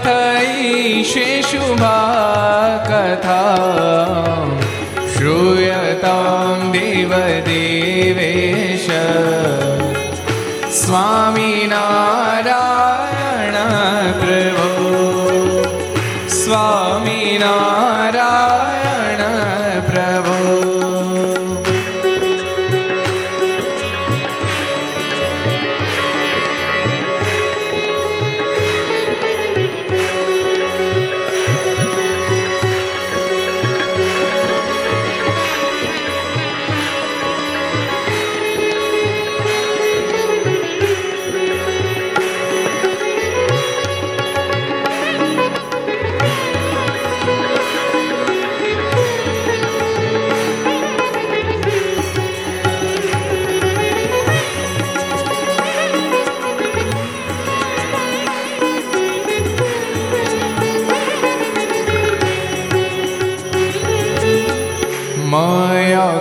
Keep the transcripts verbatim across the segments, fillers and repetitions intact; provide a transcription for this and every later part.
कथयि शेषुमा कथा श्रूयतां देवदेवेश स्वामिनारायण प्रभो स्वामिनारायण प्रभो।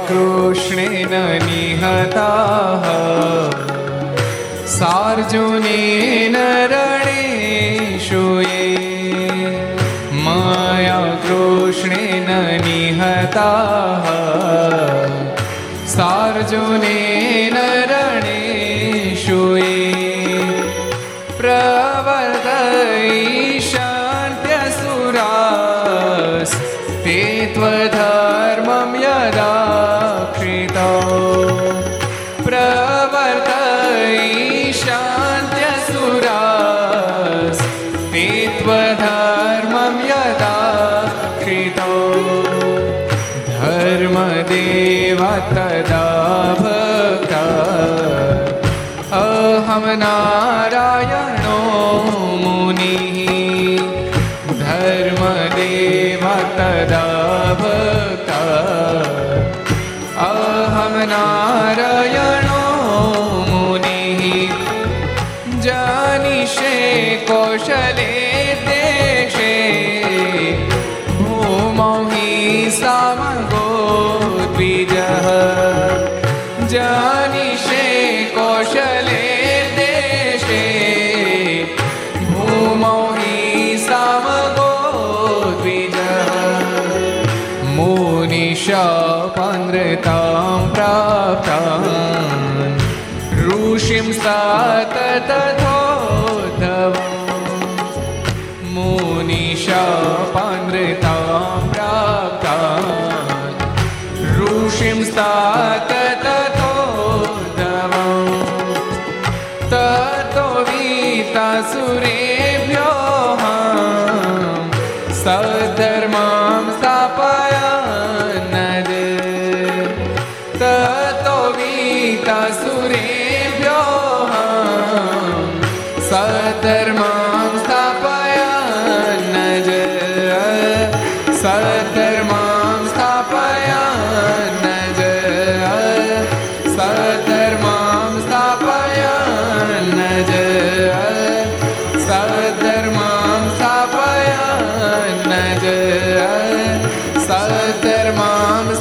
कृष्णेन निहताः सार्जुनेन रणेषु ये मया कृष्णेन निहताः सार्जुनेन रणेषु ये प्रवर्त ईशान्त्यसुरास्ते त्वधर्मं यदा प्रवर्त ईशान्त्यसुरास्ते त्वधर्मं यदा कृतो धर्मदेवा तदा भक्तः अहं नारायणो मुनिः धर्मदेवा तदा भक्तः अहं नारायणो मुनिः जानीषे कौशले देशे भूमौ हि सामगो द्विजः जानीषे कौशले देशे भूमौ हि सामगो द्विजः मुनिशा पान्द्रतां प्राप्तान् ऋषिं साततथोद्धवम् मुनिशापान्द्रतां प्राप्तान् ऋषिं साततथोद्धवम् ततो वितासुरेभ्यः सद्धर्मां स्थापयन् ततो वितासुरेभ्यः सद्धर्मां स्थापयन् सद्धर्मां स्थापयन् सद्धर्मां स्थापयन् सद्धर्मां स्थापयन् सद्धर्मां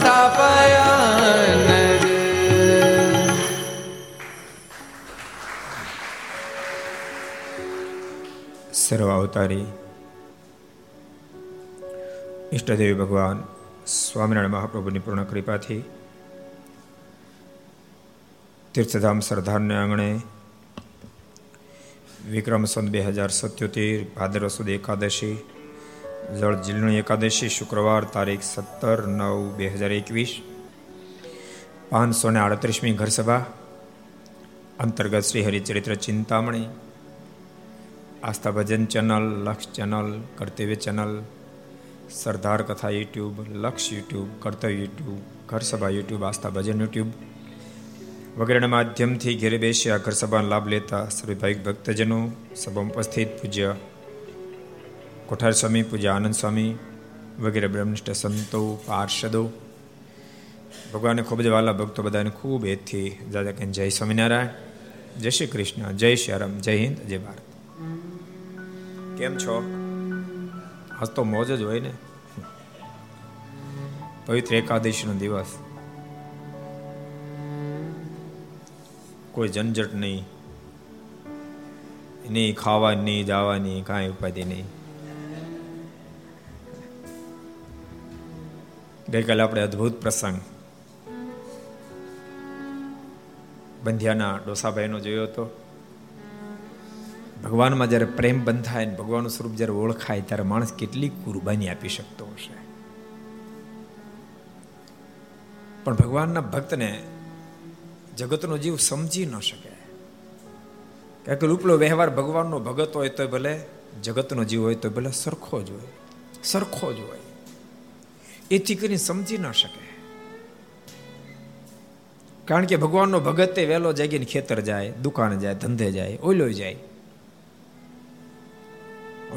स्थापयन्। सर्वावतारी ઈષ્ટદેવ ભગવાન સ્વામિનારાયણ મહાપ્રભુની પૂર્ણ કૃપાથી તીર્થધામ સરદારને આંગણે વિક્રમ સંત બે હજાર સત્યોતેર ભાદ્રવ સુદ એકાદશી જળ જીલણી એકાદશી શુક્રવાર તારીખ સત્તર નવ બે હજાર એકવીસ પાંચસો ને આડત્રીસમી ઘરસભા અંતર્ગત Shri Haricharitra Chintamani Aastha Bhajan channel Laksh channel Kartavya channel Sardar Katha YouTube Laksh YouTube Kartavya YouTube ઘરસભા યુટ્યુબ આસ્થા ભજન યુટ્યુબ વગેરેના માધ્યમથી ઘેરે બેસી આ ઘરસભાનો લાભ લેતા સર્વભાવિક ભક્તજનો સભામાં ઉપસ્થિત પૂજ્ય કોઠારી સ્વામી પૂજ્ય આનંદ સ્વામી વગેરે બ્રહ્મનિષ્ઠ સંતો પાર્ષદો ભગવાનને ખૂબ જ વાલા ભક્તો બધાને ખૂબ એથી દાદા કે જય સ્વામિનારાયણ જય શ્રી કૃષ્ણ જય શ્રી રામ જય હિન્દ જય ભારત। કેમ છો? આજ તો મોજ જ હોય ને, પવિત્ર એકાદશીનો દિવસ, કોઈ ઝંઝટ નહીં, નહીં, ખાવાની જવાની કાંઈ ઉપાધિ નહીં. ગઈકાલે આપણે અદભુત પ્રસંગ બંધિયાના ડોસાભાઈનો જોયો હતો. ભગવાનમાં જ્યારે પ્રેમ બંધાય, ભગવાનનું સ્વરૂપ જ્યારે ઓળખાય, ત્યારે માણસ કેટલી કુરબાની આપી શકતો હશે. પણ ભગવાનના ભક્તને જગતનો જીવ સમજી ન શકે. કારણ કે ઉપલો વ્યવહાર ભગવાનનો ભગત હોય તો ભલે, જગતનો જીવ હોય તો ભલે, સરખો જ હોય, સરખો જ હોય. એથી કરીને સમજી ન શકે. કારણ કે ભગવાનનો ભગત તે વહેલો જાગીને ખેતર જાય, દુકાન જાય, ધંધે જાય, ઓઈલો જાય.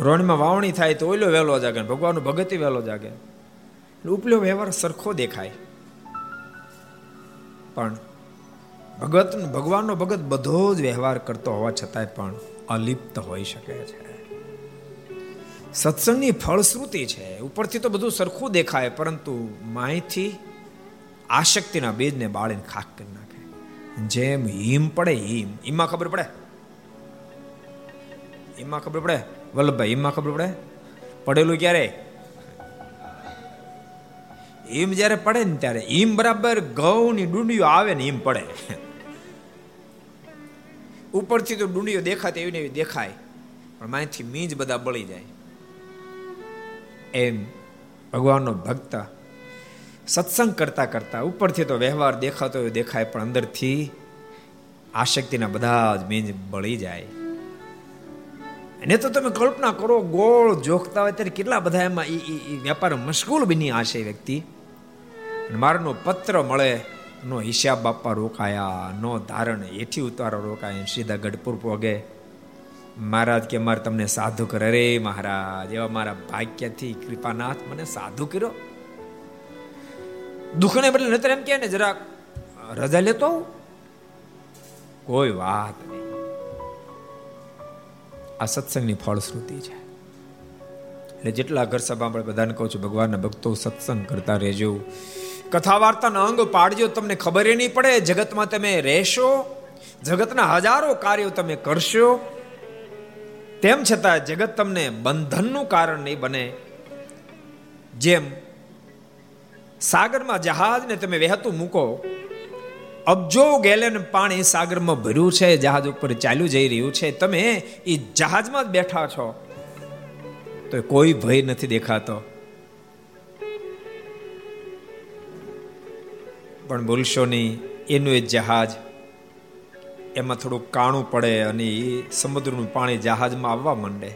રોણમાં વાવણી થાય તો ઓઈલો વહેલો જાગે, ભગવાનનો ભગત એ વહેલો જાગે. ઉપલો વ્યવહાર સરખો દેખાય, પણ ભગત ભગવાનનો ભગત બધો જ વ્યવહાર કરતો હોવા છતાંય પણ અલિપ્ત હોઈ શકે છે. સત્સંગની ફળશ્રુતિ છે. ઉપરથી તો બધું સરખું દેખાય, પરંતુ માયથી આશક્તિના બીજને બાળીને ખાખ કરી નાખે. જેમ હિમ પડે, હિમ હિમમાં ખબર પડે, હિમમાં ખબર પડે વલ્લભભાઈ, હિમમાં ખબર પડે પડેલું ક્યારે? હિમ જ્યારે પડે ને ત્યારે હિમ બરાબર ઘઉંની ડુંડીઓ આવે ને હિમ પડે. ઉપરથી તો ડુંડીઓ દેખાતી એવી ને એવી દેખાય, પણ માયથી મીંજ બધા બળી જાય. એમ ભગવાનનો ભક્ત સત્સંગ કરતા કરતા ઉપરથી તો વ્યવહાર દેખાતો એવો દેખાય, પણ અંદરથી આશક્તિના બધા જ મીંજ બળી જાય. એને તો તમે કલ્પના કરો, ગોળ જોખતા હોય ત્યારે કેટલા બધા એમાં એ વ્યાપાર મશગુલ બની હશે વ્યક્તિ. મારનો પત્ર મળે, નો હિસાબ આપવા રોકાયા, નો ધારણ એથી ઉતારો રોકાયા, સીધા ગઢપુર પોગે. મહારાજ કે મારે તમને સાધુ કરે. અરે મહારાજ, એવા મારા ભાગ્યથી કૃપાનાથ મને સાધુ કર્યો. દુઃખને બદલે નતર એમ કે ને જરા રજા લેતો આવું. કોઈ વાત નહીં. આ સત્સંગની ફળશ્રુતિ છે. એટલે જેટલા ઘર સભા આપણે બધાને કહું છું, ભગવાનના ભક્તો સત્સંગ કરતા રહેજો, કથા વાર્તાના અંગ પાડજો. તમને ખબર એ નહીં પડે જગતમાં તમે રહેશો, જગતના હજારો કાર્યો તમે કરશો, તેમ છતાં જગત તમને બંધનનું કારણ નહીં બને. જેમ સાગરમાં જહાજને તમે વહેતું મૂકો, અબજો ગેલન પાણી સાગરમાં ભર્યું છે, જહાજ ઉપર ચાલ્યું જઈ રહ્યું છે, તમે એ જહાજમાં જ બેઠા છો તો કોઈ ભય નથી દેખાતો. પણ બોલશો નહીં, એનું એ જહાજ, એમાં થોડું કાણું પડે અને એ સમુદ્રનું પાણી જહાજમાં આવવા માંડે.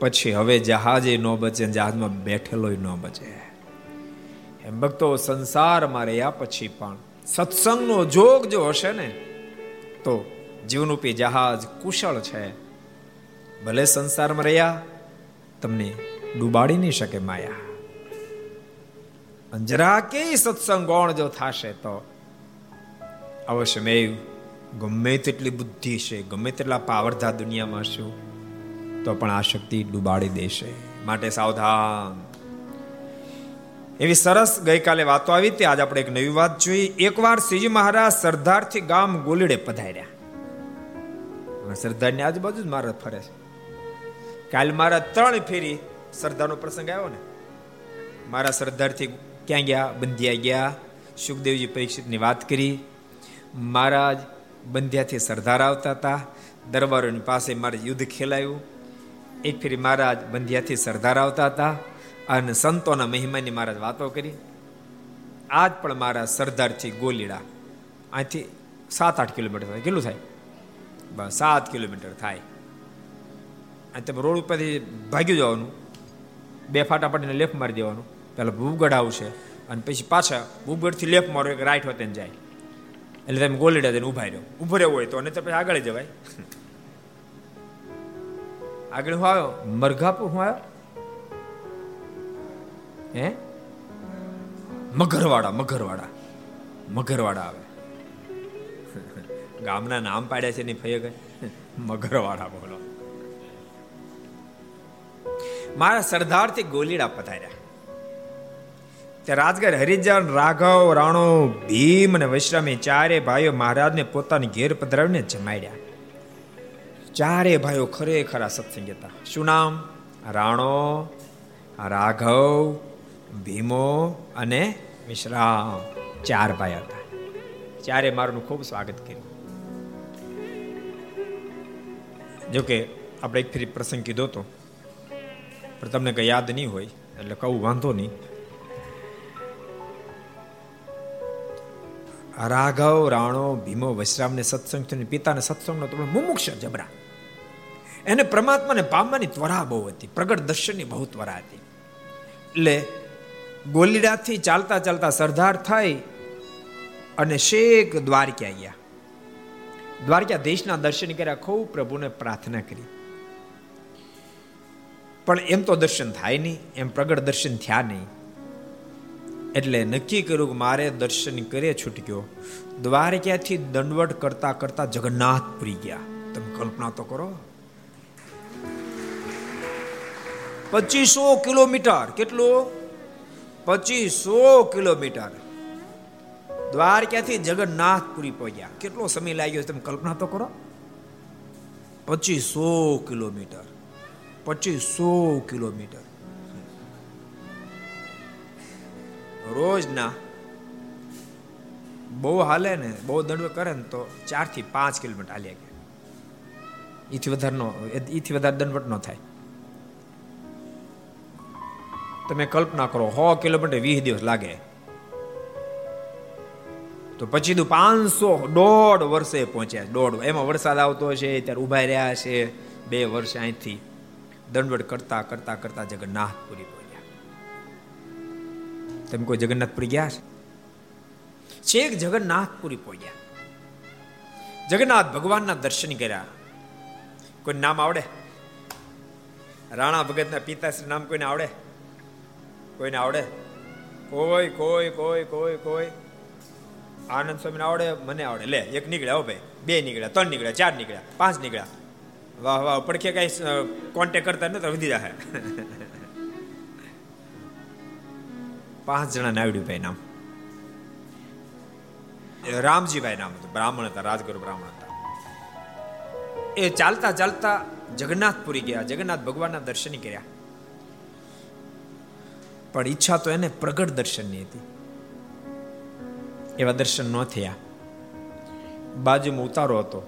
પછી હવે જહાજ એ ન બચે, જહાજમાં બેઠેલો ન બચે. એમ ભક્તો સંસારમાં રહ્યા પછી પણ સત્સંગનો જોગ જો હશે ને તો જીવનરૂપી જહાજ કુશળ છે. ભલે સંસારમાં રહ્યા, તમને ડૂબાડી નહીં શકે માયા. અંજરા કે સત્સંગ ગૌણ જો થશે તો અવશ્યમેવ, ગમે તેટલી બુદ્ધિ છે, ગમે તેટલા પાવરધા દુનિયામાં હશું તો પણ આ શક્તિ ડૂબાડી દેશે. માટે સાવધાન. એવી સરસ ગઈકાલે વાતો આવી હતી, આજે આપણે એક નવી વાત જોઈ. એકવાર શ્રીજી મહારાજ સરદારથી ગામ ગોલીડે પધાર્યા. સરદારની આજુબાજુ જ મહારાજ ફરે છે. કાલ મહારાજ ત્રણ ફેરી સરદારનો પ્રસંગ આવ્યો ને, મહારાજ સરદારથી ક્યાં ગયા? બંધિયા ગયા. સુખદેવજી પરીક્ષિતની વાત કરી. મહારાજ બંધિયાથી સરદાર આવતા હતા. દરબારોની પાસે મહારાજ યુદ્ધ ખેલાયું. એક ફેરી મહારાજ બંધિયાથી સરદાર આવતા હતા અને સંતોના મહિમાની મહારાજ વાતો કરી. આજ પણ મહારાજ સરદારથી ગોલીડા, અહીંથી સાત આઠ કિલોમીટર થાય. કેટલું થાય? બસ સાત કિલોમીટર થાય. અહીં તમે રોડ ઉપરથી ભાગી જવાનું, બે ફાટા પાડીને લેફ્ટ મારી દેવાનું. પહેલાં ભૂપગઢ આવશે અને પછી પાછા ભૂપગઢથી લેફ્ટ મારો, એક રાઈટ હોતે જાય. એટલે તમે ગોલીડા જઈને ઊભા રહ્યો. ઊભો રહેવું હોય તો, અને તો પછી આગળ જવાય. આગળ હું આવ્યો મરઘાપુર, હું આવ્યો હે મગરવાડા. મગરવાડા મગરવાડા આવે, ગામના નામ પાડ્યા છે ને ફયગ મગરવાડા. બોલો, મારા સરદારથી ગોલીડા પધાર્યા. તે રાજગર હરિજન, રાઘવ, રાણો, ભીમ અને વૈશ્રામી ચારે ભાઈઓ મહારાજને પોતાની ઘેર પધરાવીને જમાડ્યા. ચારે ભાઈઓ ખરેખર આ સત્સંગ હતા. શું નામ? રાણો, રાઘવ, ભીમો અને મિશ્રામ. ચાર ભાઈ હતા. ચારે મારું ખૂબ સ્વાગત કર્યું. જોકે આપણે એક ફરી પ્રસંગ કીધો હતો પણ તમને કંઈ યાદ નહીં હોય એટલે કહું વાંધો નહીં. રાઘવ, રાણો, ભીમો, વશરામને સત્સંગ થયો. પિતાને સત્સંગનો તમે મુમુક્ષ જબરા. એને પરમાત્માને પામવાની ત્વરા બહુ હતી, પ્રગટ દર્શનની બહુ ત્વરા હતી. એટલે ગોલીડાથી ચાલતા ચાલતા સરદાર થઈ અને શેખ દ્વારકા ગયા. દ્વારકા દેશના દર્શન કર્યા, ખૂબ પ્રભુને પ્રાર્થના કરી, પણ એમ તો દર્શન થાય નહીં, એમ પ્રગટ દર્શન થયા નહીં. એટલે નક્કી કર્યું કે મારે દર્શન કરે છૂટક્યો. દ્વારકાથી દંડવટ કરતા કરતા જગન્નાથ પુરી ગયા. તમે કલ્પના તો કરો, પચીસો કિલોમીટર. કેટલું? પચીસો કિલોમીટર. દ્વારકાથી જગન્નાથ પુરી પહોંચ્યા. કેટલો સમય લાગ્યો તમે કલ્પના તો કરો. પચીસો કિલોમીટર. પચીસો કિલોમીટર. રોજના બહુ હાલે ને, બહુ દંડ કરે ને તો ચાર થી પાંચ કિલોમીટર હાલ્યા ગયા. એથી વધારનો એથી વધારે દંડવટ ન થાય. તમે કલ્પના કરો, સો કિલોમીટર વીસ દિવસ લાગે તો પછી તો પાંચસો દોઢ વર્ષે પહોંચ્યા. દોઢ એમાં વરસાદ આવતો હશે, ત્યારે ઉભા રહ્યા છે બે વર્ષ. અહીંથી દંડવટ કરતા કરતા કરતા જગન્નાથ પુરી. તમે કોઈ જગન્નાથપુરી ગયા છે? છેક જગન્નાથપુરી પહોંચ્યા, જગન્નાથ ભગવાનના દર્શન કર્યા. કોઈ નામ આવડે? રાણા ભગતના પિતાશ્રી નામ કોઈને આવડે? કોઈને આવડે? કોઈ કોઈ કોઈ કોઈ કોઈ આનંદ સ્વામીને આવડે? મને આવડે. લે, એક નીકળ્યા હો ભાઈ, બે નીકળ્યા, ત્રણ નીકળ્યા, ચાર નીકળ્યા, પાંચ નીકળ્યા. વાહ વાહ, પડખે કઈ કોન્ટેક્ટ કરતા ન તો વધી જાય. પાંચ જણાને આવડ્યું. ભાઈ નામ રામજીભાઈ નામ હતું. બ્રાહ્મણ હતા, રાજગુરુ બ્રાહ્મણ હતા. એ ચાલતા ચાલતા જગન્નાથપુરી ગયા, જગન્નાથ ભગવાનના દર્શન કર્યા. પણ ઈચ્છા તો એને પ્રગટ દર્શનની હતી, એવા દર્શન ન થયા. બાજુમાં ઉતારો હતો,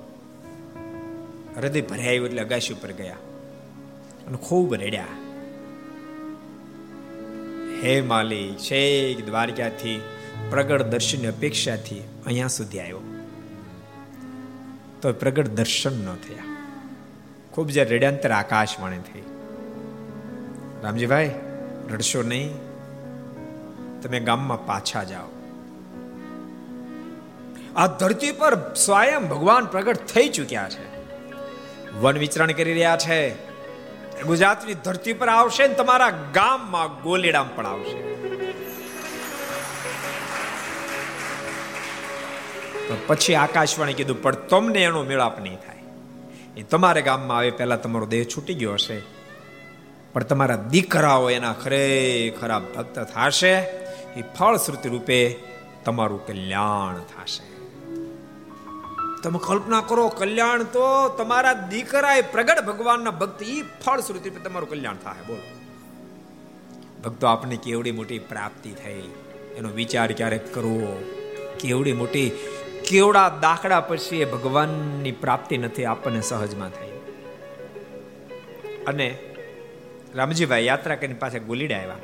હૃદય ભરાયું એટલે અગાશી ઉપર ગયા અને ખૂબ રડ્યા. હે માલિક, શેખ દ્વારકાથી પ્રગટ દર્શનની અપેક્ષાથી અહીંયા સુધી આવ્યો તો પ્રગટ દર્શન ન થયા. ખૂબ જ રેડાંતર આકાશવાણી થઈ. રામજીભાઈ, રડશો નહીં, તમે ગામમાં પાછા જાઓ. આ ધરતી પર સ્વયં ભગવાન પ્રગટ થઈ ચૂક્યા છે, વન વિચરણ કરી રહ્યા છે. ગુજરાતની ધરતી પર આવશે ને તમારા ગામમાં ગોલીડામ પણ આવશે. પછી આકાશવાણી કીધું, પણ તમને એનો મેળાપ નહીં થાય. એ તમારે ગામમાં આવે પહેલા તમારો દેહ છૂટી ગયો હશે, પણ તમારા દીકરાઓ એના ખરેખર ભક્ત થશે. એ ફળશ્રુતિ રૂપે તમારું કલ્યાણ થશે. તમે કલ્પના કરો, કલ્યાણ તો તમારા દીકરા એ પ્રગટ ભગવાનના ભક્ત, ઈ ફળશ્રુતિ પર તમારું કલ્યાણ થાય. બોલો ભક્તો, આપને કેવડી મોટી પ્રાપ્તિ થઈ એનો વિચાર ક્યારેક કરવો. કેવડી મોટી, કેવડા દાખલા પછી એ ભગવાનની પ્રાપ્તિ નથી આપણને સહજમાં થઈ. અને રામજીભાઈ યાત્રા કરીને પાછા ગોલીડા આવ્યા.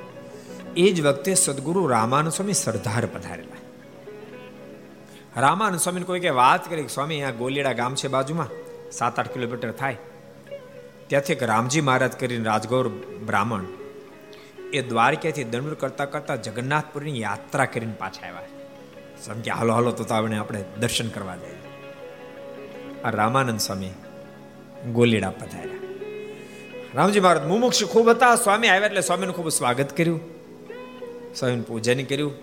એ જ વખતે સદગુરુ રામાનંદ સ્વામી સરદાર પધારેલા. રામાનંદ સ્વામીને કોઈ કે વાત કરી, સ્વામી આ ગોલીડા ગામ છે બાજુમાં, સાત આઠ કિલોમીટર થાય. ત્યાંથી એક રામજી મહારાજ કરીને રાજગોર બ્રાહ્મણ, એ દ્વારકાથી દંડ કરતા કરતા જગન્નાથપુરીની યાત્રા કરીને પાછા આવ્યા. સમજ્યા, હાલો હાલો તો તાવને આપણે દર્શન કરવા જઈએ. આ રામાનંદ સ્વામી ગોલીડા પધાર્યા. રામજી મહારાજ મુમુક્ષ ખૂબ હતા. સ્વામી આવ્યા એટલે સ્વામીનું ખૂબ સ્વાગત કર્યું, સ્વામીનું પૂજન કર્યું.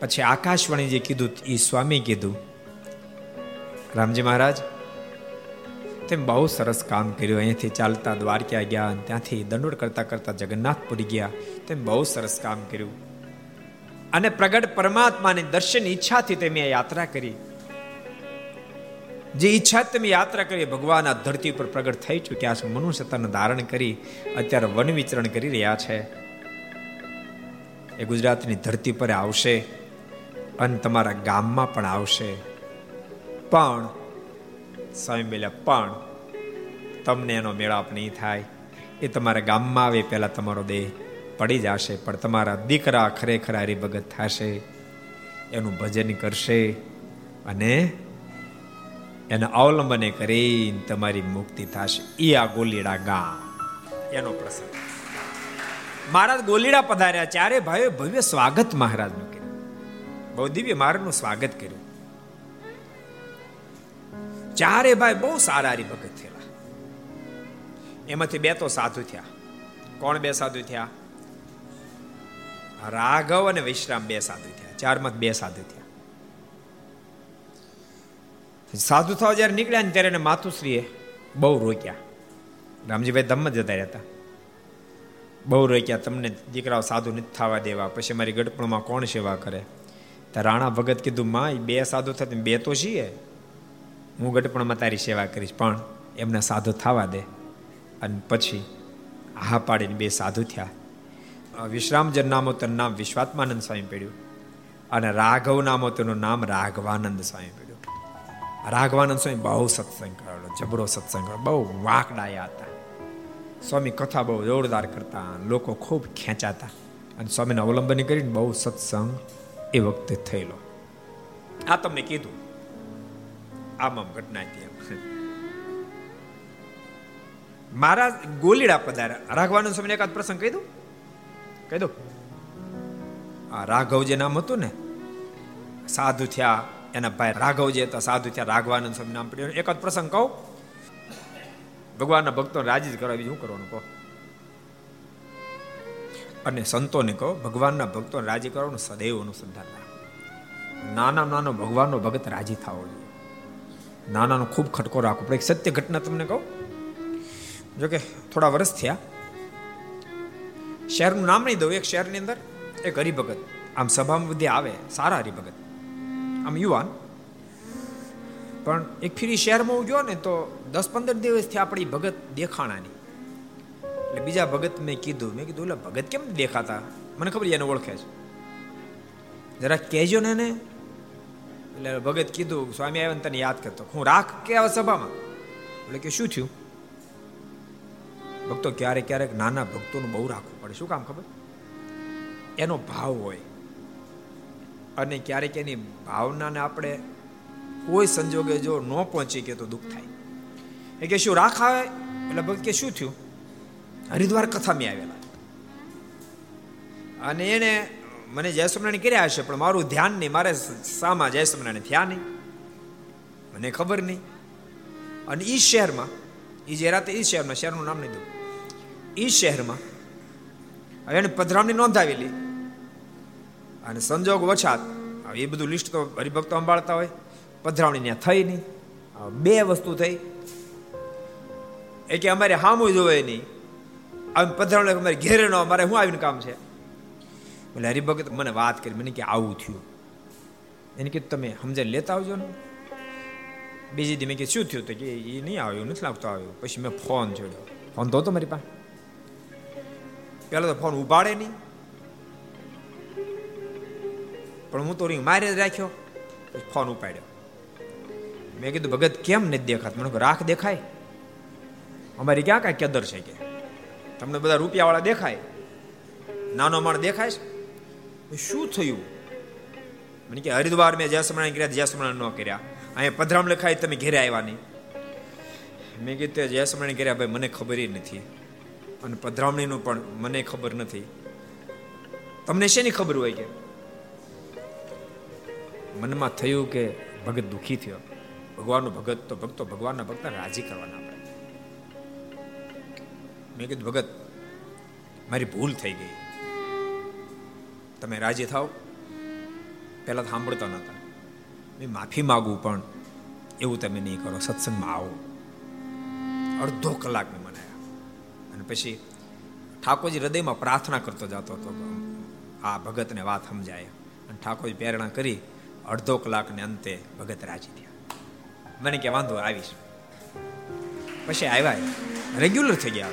પછી આકાશવાણી જે કીધું એ સ્વામી કીધું, રામજી મહારાજ તેમ બહુ સરસ કામ કર્યું. અહીંથી ચાલતા દ્વારકા ગયા, ત્યાંથી દંડોળ કરતા કરતા જગન્નાથપુરી ગયા. તેમ બહુ સરસ કામ કર્યું અને પ્રગટ પરમાત્માની દર્શન ઈચ્છાથી તેમ યાત્રા કરી. જે ઈચ્છા તમે યાત્રા કરીએ ભગવાન આ ધરતી ઉપર પ્રગટ થઈ ચૂક્યા છે, મનુષ્યતાને ધારણ કરી અત્યારે વન વિચરણ કરી રહ્યા છે. એ ગુજરાતની ધરતી પર આવશે અને તમારા ગામમાં પણ આવશે, પણ સ્વામી બોલ્યા પણ તમને એનો મેળાપ નહીં થાય. એ તમારા ગામમાં આવે પહેલાં તમારો દેહ પડી જશે, પણ તમારા દીકરા ખરેખર હરિભગત થશે, એનું ભજન કરશે અને એના અવલંબને કરીને તમારી મુક્તિ થશે. એ આ ગોલીડા ગામ એનો પ્રસંગ. મહારાજ ગોલીડા પધાર્યા, ચારે ભાઈઓ ભવ્ય સ્વાગત મહારાજનું કર્યું, બહુ દિવ્ય મહારાજનું સ્વાગત કર્યું. ચારે ભાઈ બહુ સારા હરિભગત થયેલા. એમાંથી બે તો સાધુ થયા. કોણ બે સાધુ થયા? રાઘવ અને વિશ્રામ બે સાધુ થયા. ચારમાંથી બે સાધુ થયા. સાધુ થવા જયારે નીકળ્યા ને ત્યારે એને માતુશ્રીએ બહુ રોક્યા. રામજીભાઈ ધમ જતા રહેતા, બહુ રોક્યા, તમને દીકરાઓ સાધુ નથી થવા દેવા, પછી મારી ગઢપણમાં કોણ સેવા કરે? ત્યાં રાણા ભગત કીધું, માં બે સાધુ થતા બે તો છીએ, હું ગઢપણમાં તારી સેવા કરીશ, પણ એમને સાધુ થવા દે. અને પછી હા પાડીને બે સાધુ થયા. વિશ્રામજન નામો તેનું નામ વિશ્વાત્માનંદ સ્વામી પડ્યું અને રાઘવ નામો તેનું નામ રાઘવાનંદ સ્વામી પડ્યું. રાઘવાનંદ સ્વામી બહુ સત્સંગ કરાવ્યો, જબરો સત્સંગ કરાવ્યો, બહુ વાંકડાયા હતા સ્વામી, કથા બહુ જોરદાર કરતા, લોકો ખૂબ ખેંચાતા અને સ્વામીને અવલંબન કરીને બહુ સત્સંગ એ વખતે થયેલો. આ તમને કીધું આમ આમ ઘટના હતી. મારા ગોલીડા પધાર્યા. રાઘવાનંદ સ્વામીને એકાદ પ્રસંગ કહી દઉં કહી દઉં આ રાઘવ જે નામ હતું ને, સાધુ થયા, એના ભાઈ રાઘવ જે હતા સાધુ થયા, રાઘવાનંદ સ્વામી નામ પડ્યું. એક જ પ્રસંગ કહું, ભગવાનના ભક્તોને રાજી જ કરવા, બીજું શું કરવાનું કહો? અને સંતોને કહો, ભગવાનના ભક્તોને રાજી કરવાનું સદૈવ અનુસંધાન રાખો. નાના નાનો ભગવાનનો ભગત રાજી થવો જોઈએ, નાનાનો ખૂબ ખટકો રાખવો પડે. એક સત્ય ઘટના તમને કહું, જોકે થોડા વર્ષ થયા, શહેરનું નામ નહીં દઉં, એક શહેરની અંદર એક હરિભગત આમ સભામાં બધી આવે, સારા હરિભગત, આમ યુવાન, પણ એક ફેરી શહેરમાં હું ગયો ને તો દસ પંદર દિવસથી આપણી ભગત દેખાણાની. એટલે બીજા ભગત મેં કીધું મેં કીધું એટલે ભગત કેમ દેખાતા? મને ખબર છે એને ઓળખે છે, જરા કહેજો ને એને. એટલે ભગત કીધું, સ્વામી આવ્યા ને તને યાદ કરતો હું રાખ કે આવે સભામાં. એટલે કે શું થયું? ભક્તો ક્યારેક ક્યારેક નાના ભક્તોનું બહુ રાખવું પડે. શું કામ ખબર? એનો ભાવ હોય અને ક્યારેક એની ભાવનાને આપણે કોઈ સંજોગે જો ન પહોંચી કે તો દુઃખ થાય. એ કે શું રાખ આવે? એટલે ભગત કે શું થયું? હરિદ્વાર કથામાં આવેલા અને એને મને જયસ્વામિનારાયણ કર્યા હશે, પણ મારું ધ્યાન નહીં, મારે સામા જયસ્વામિનારાયણ થયા નહીં, મને ખબર નહીં. અને એ શહેરમાં એ જે રાતે એ શહેરમાં, શહેરનું નામ નહીં દઉં, એ શહેરમાં હવે એને પધરામણી નોંધાવેલી અને સંજોગ વછાત એ બધું લિસ્ટ તો હરિભક્તો સંભાળતા હોય, પધરાવણી ત્યાં થઈ નહીં. બે વસ્તુ થઈ, એ કે અમારે હામું જોવે નહીં, આમ પધરાવણી અમારે ઘેરે ન, અમારે શું આવીને કામ છે? એટલે હરિભગત મને વાત કરી, મને કે આવું થયું. એને કીધું તમે સમજણ લેતા આવજો ને. બીજી દી મેં કે શું થયું? તો કે એ નહીં આવ્યું, નથી લાગતું આવ્યું. પછી મેં ફોન જોડ્યો, ફોન તો હતો મારી પાસે, પહેલાં તો ફોન ઉપાડે નહીં, પણ હું તો રિંગ મારે જ રાખ્યો, ફોન ઉપાડ્યો. મેં કીધું ભગત કેમ નથી દેખાત? મને રાખ દેખાય, અમારી ક્યાં કાંઈ કેદર છે કે તમને બધા રૂપિયાવાળા દેખાય, નાનો માણસ દેખાય છે, શું થયું? મને કે હરિદ્વાર મેં જયસ્મરણ કર્યા, જયસ્મરણ ન કર્યા, અહીંયા પધરામ લખાય, તમે ઘેરે આવ્યા નહીં. મેં કીધું જયસ્મરણ કર્યા ભાઈ, મને ખબર નથી, અને પધરામણીનું પણ મને ખબર નથી, તમને શેની ખબર હોય? કે મનમાં થયું કે ભગત દુઃખી થયો, ભગવાનનો ભગત તો ભક્તો ભગવાનના ભક્તને રાજી કરવાના આપણે. મેં કીધું ભગત મારી ભૂલ થઈ ગઈ, તમે રાજી થાવ, પહેલાં સાંભળતા નહોતા, મેં માફી માગું, પણ એવું તમે નહીં કરો, સત્સંગમાં આવો. અડધો કલાક મેં મનાયા અને પછી ઠાકોરજી હૃદયમાં પ્રાર્થના કરતો જતો હતો, આ ભગતને વાત સમજાય, અને ઠાકોરજી પ્રેરણા કરી અડધો કલાકને અંતે ભગત રાજી થયા. મને કે વાંધો આવીશ. પછી આવ્યા, રેગ્યુલર થઈ ગયા.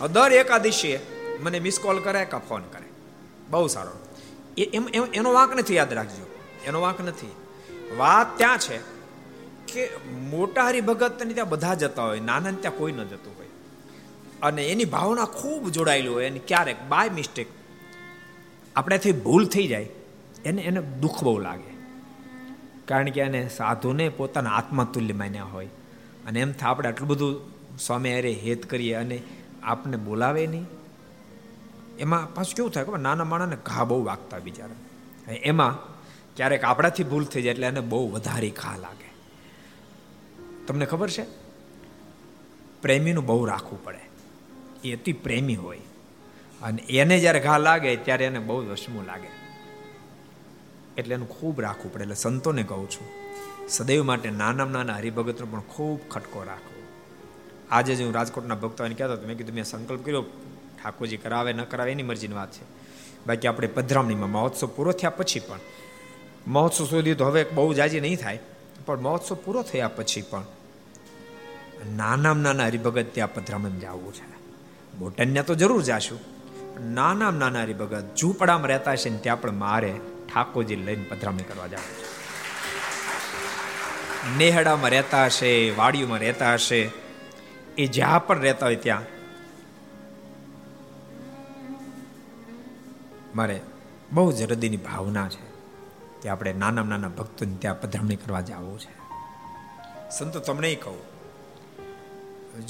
હવે દર એકાદશીએ મને મિસ કોલ કરે કે ફોન કરે. બહુ સારો. એમ એનો વાંક નથી, યાદ રાખજો, એનો વાંક નથી. વાત ત્યાં છે કે મોટા હરિભગત ને ત્યાં બધા જતા હોય, નાના ત્યાં કોઈ ન જતું હોય, અને એની ભાવના ખૂબ જોડાયેલી હોય. અને ક્યારેક બાય મિસ્ટેક આપણેથી ભૂલ થઈ જાય, એને એને દુઃખ બહુ લાગે, કારણ કે એને સાધુને પોતાના આત્માતુલ્ય માન્યા હોય. અને એમ થાય આપણે આટલું બધું સ્વામી અરે હેત કરીએ અને આપને બોલાવે નહીં. એમાં પાછું કેવું થાય કે નાના માણસને ઘા બહુ વાગતા બિચારા. એમાં ક્યારેક આપણાથી ભૂલ થઈ જાય એટલે એને બહુ વધારે ઘા લાગે. તમને ખબર છે, પ્રેમીનું બહુ રાખવું પડે. એ અતિ પ્રેમી હોય અને એને જ્યારે ઘા લાગે ત્યારે એને બહુ વશમું લાગે, એટલે એનું ખૂબ રાખવું પડે. એટલે સંતોને કહું છું, સદૈવ માટે નાનામાં નાના હરિભગતનો પણ ખૂબ ખટકો રાખવો. આજે જ હું રાજકોટના ભક્તો એને કહેતો હતો, મેં કીધું મેં સંકલ્પ કર્યો, ઠાકોરજી કરાવે ન કરાવે એની મરજીની વાત છે. બાકી આપણે પધરામણીમાં મહોત્સવ પૂરો થયા પછી પણ, મહોત્સવ સુધી તો હવે બહુ જાજી નહીં થાય, પણ મહોત્સવ પૂરો થયા પછી પણ નાનામાં નાના હરિભગત ત્યાં પધરામણીમાં જવું છે. બોટન્યા તો જરૂર જાશું. નાનામાં નાના હરિભગત ઝૂંપડામાં રહેતા છે ને ત્યાં પણ મારે ઠાકોરજી લઈને પધરામણી કરવા જવું છે. નેહડામાં રહેતા હશે, વાડીઓમાં રહેતા હશે, એ જ્યાં પણ રહેતા હોય ત્યાં મારે બહુ જ હૃદયની ભાવના છે કે આપણે નાનામાં નાના ભક્તોને ત્યાં પધરામણી કરવા જવું છે. સંતો તમને કહું,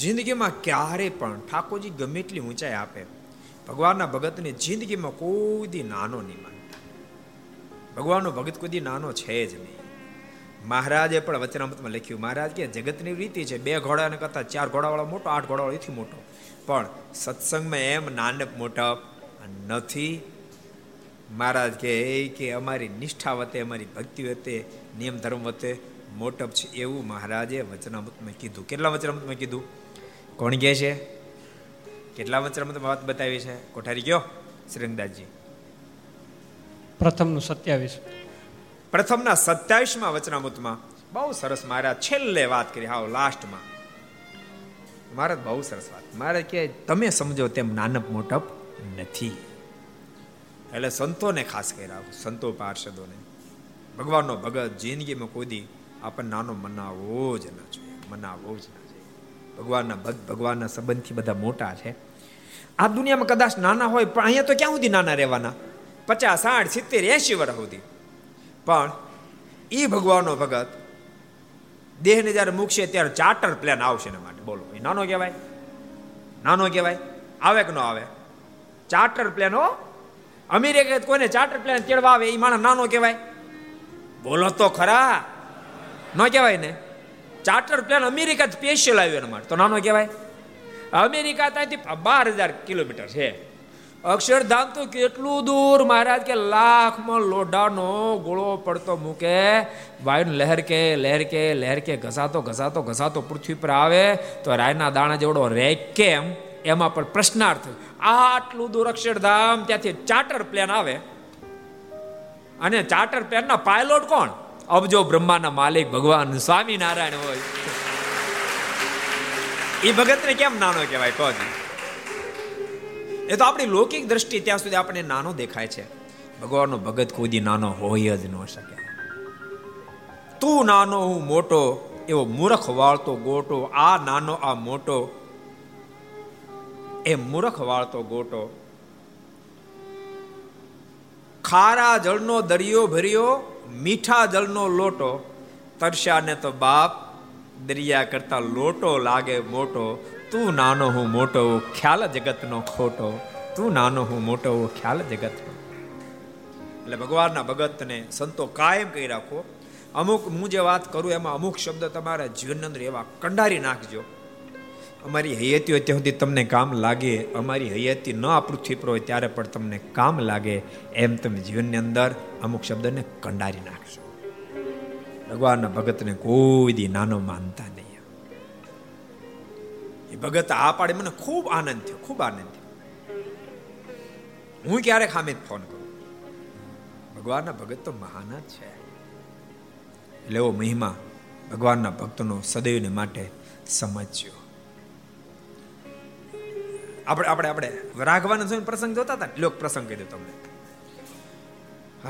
જિંદગીમાં ક્યારે પણ ઠાકોરજી ગમે એટલી ઊંચાઈ આપે, ભગવાનના ભગતને જિંદગીમાં કોઈ દી નાનો નહીં માનતા. ભગવાનનો ભગત કોઈ દી નાનો છે જ નહીં. મહારાજે પણ વચનામૃતમાં લખ્યું, મહારાજ કે જગતની રીતિ છે, બે ઘોડાને કરતાં ચાર ઘોડાવાળો મોટો, આઠ ઘોડાવાળો એથી મોટો. પણ સત્સંગમાં એમ નાનપ મોટા નથી. મહારાજ કહે કે અમારી નિષ્ઠા વતે, અમારી ભક્તિ વતે, નિયમ ધર્મ વતે મોટપ છે, એવું મહારાજે વચનામૃતમાં કીધું. કેટલા વચનામૃતમાં કીધું? કોણ કહે છે? કેટલા વચનામૃત વાત બતાવી છે? કોઠારી ગયો શ્રીરંગદાસજી. પ્રથમનું સત્યાવીસ, પ્રથમના સત્યાવીસમાં વચનામૃતમાં બહુ સરસ મહારાજ છેલ્લે વાત કરી. હા, લાસ્ટમાં મહારાજ બહુ સરસ વાત. મહારાજ કહે તમે સમજો તેમ નાનપ મોટપ નથી. એટલે સંતોને ખાસ કર્યા, સંતો પાર્ષદોને, ભગવાનનો ભગત જિંદગીમાં કોઈ દી આપણને નાનો મનાવવો જ ન જોઈએ, મનાવવો જ ન. ભગવાનના ભક્ત ભગવાનના સંબંધથી બધા મોટા છે. આ દુનિયામાં કદાચ નાના હોય, પણ અહીંયા તો ક્યાં સુધી નાના રહેવાના, પચાસ સાઠ સિત્તેર એસી વર્ષ સુધી. પણ એ ભગવાનનો ભગત દેહને જ્યારે મૂકશે ત્યારે ચાર્ટર પ્લેન આવશે એના માટે. બોલો, એ નાનો કહેવાય? નાનો કહેવાય? આવે કે ન આવે? ચાર્ટર પ્લેન હો, અમેરિકા કોઈને ચાર્ટર પ્લેન તેડવા આવે એ માણસ નાનો કહેવાય? બોલો તો ખરા, ન કહેવાય ને? ચાર્ટર પ્લેન અમેરિકા સ્પેશિયલ આવ્યો એના માટે, તો નાનો કહેવાય? અમેરિકા ત્યાંથી બાર હજાર કિલોમીટર છે, અક્ષરધામ તો કેટલું દૂર. મહારાજ કે લાખમાં લોઢાનો ગોળો પડતો મૂકે, વાયુની લહેર કે લહેર કે લહેર કે ઘસાતો ઘસાતો ઘસાતો પૃથ્વી પર આવે તો રાયના દાણા જેવડો રે કેમ? એમાં પણ પ્રશ્નાર્થ. આટલું દૂર અક્ષરધામ, ત્યાંથી ચાર્ટર પ્લેન આવે, અને ચાર્ટર પ્લેનના પાયલોટ કોણ? અબજો બ્રહ્માના માલિક ભગવાન સ્વામિનારાયણ હોય. એ ભગતને કેમ નાનો કહેવાય? કહો, એ તો આપણી લૌકિક દ્રષ્ટિ ત્યાં સુધી આપણને નાનો દેખાય છે. ભગવાનનો ભગત કોઈ દી નાનો હોય જ ન શકે. તું નાનો હું મોટો એવો મૂર્ખ વાળતો ગોટો, આ નાનો આ મોટો એ મૂર્ખ વાળતો ગોટો, ખારા જળનો દરિયો ભર્યો, મીઠા જળનો લોટો, તરસ્યાને તો બાપ દરિયા કરતા લોટો લાગે મોટો. તું નાનો હું મોટો ખ્યાલ જગતનો ખોટો, તું નાનો હું મોટો ખ્યાલ જગતનો. એટલે ભગવાનના ભગતને સંતો કાયમ કહી રાખો. અમુક હું જે વાત કરું એમાં અમુક શબ્દ તમારા જીવનની અંદર એવા કંડારી નાખજો, અમારી હૈયતી હોય ત્યાં સુધી તમને કામ લાગે, અમારી હૈયતી ન આ પૃથ્વી પર હોય ત્યારે પણ તમને કામ લાગે, એમ તમે જીવનની અંદર અમુક શબ્દને કંડારી નાખશો. ભગવાનના ભગતને કોઈ દી નાનો માનતા નહીં. એ ભગત આ પાડે મને ખૂબ આનંદ થયો, ખૂબ આનંદ થયો. હું ક્યારેક સામે ફોન કરું, ભગવાનના ભગત તો મહાન જ છે. એટલે એવો મહિમા ભગવાનના ભક્તોનો સદૈવને માટે સમજ્યો. આપણે આપણે આપણે રાઘવાનંદ સ્વામી પ્રસંગ જોતા હતા, લોક પ્રસંગ કહી દો તમને.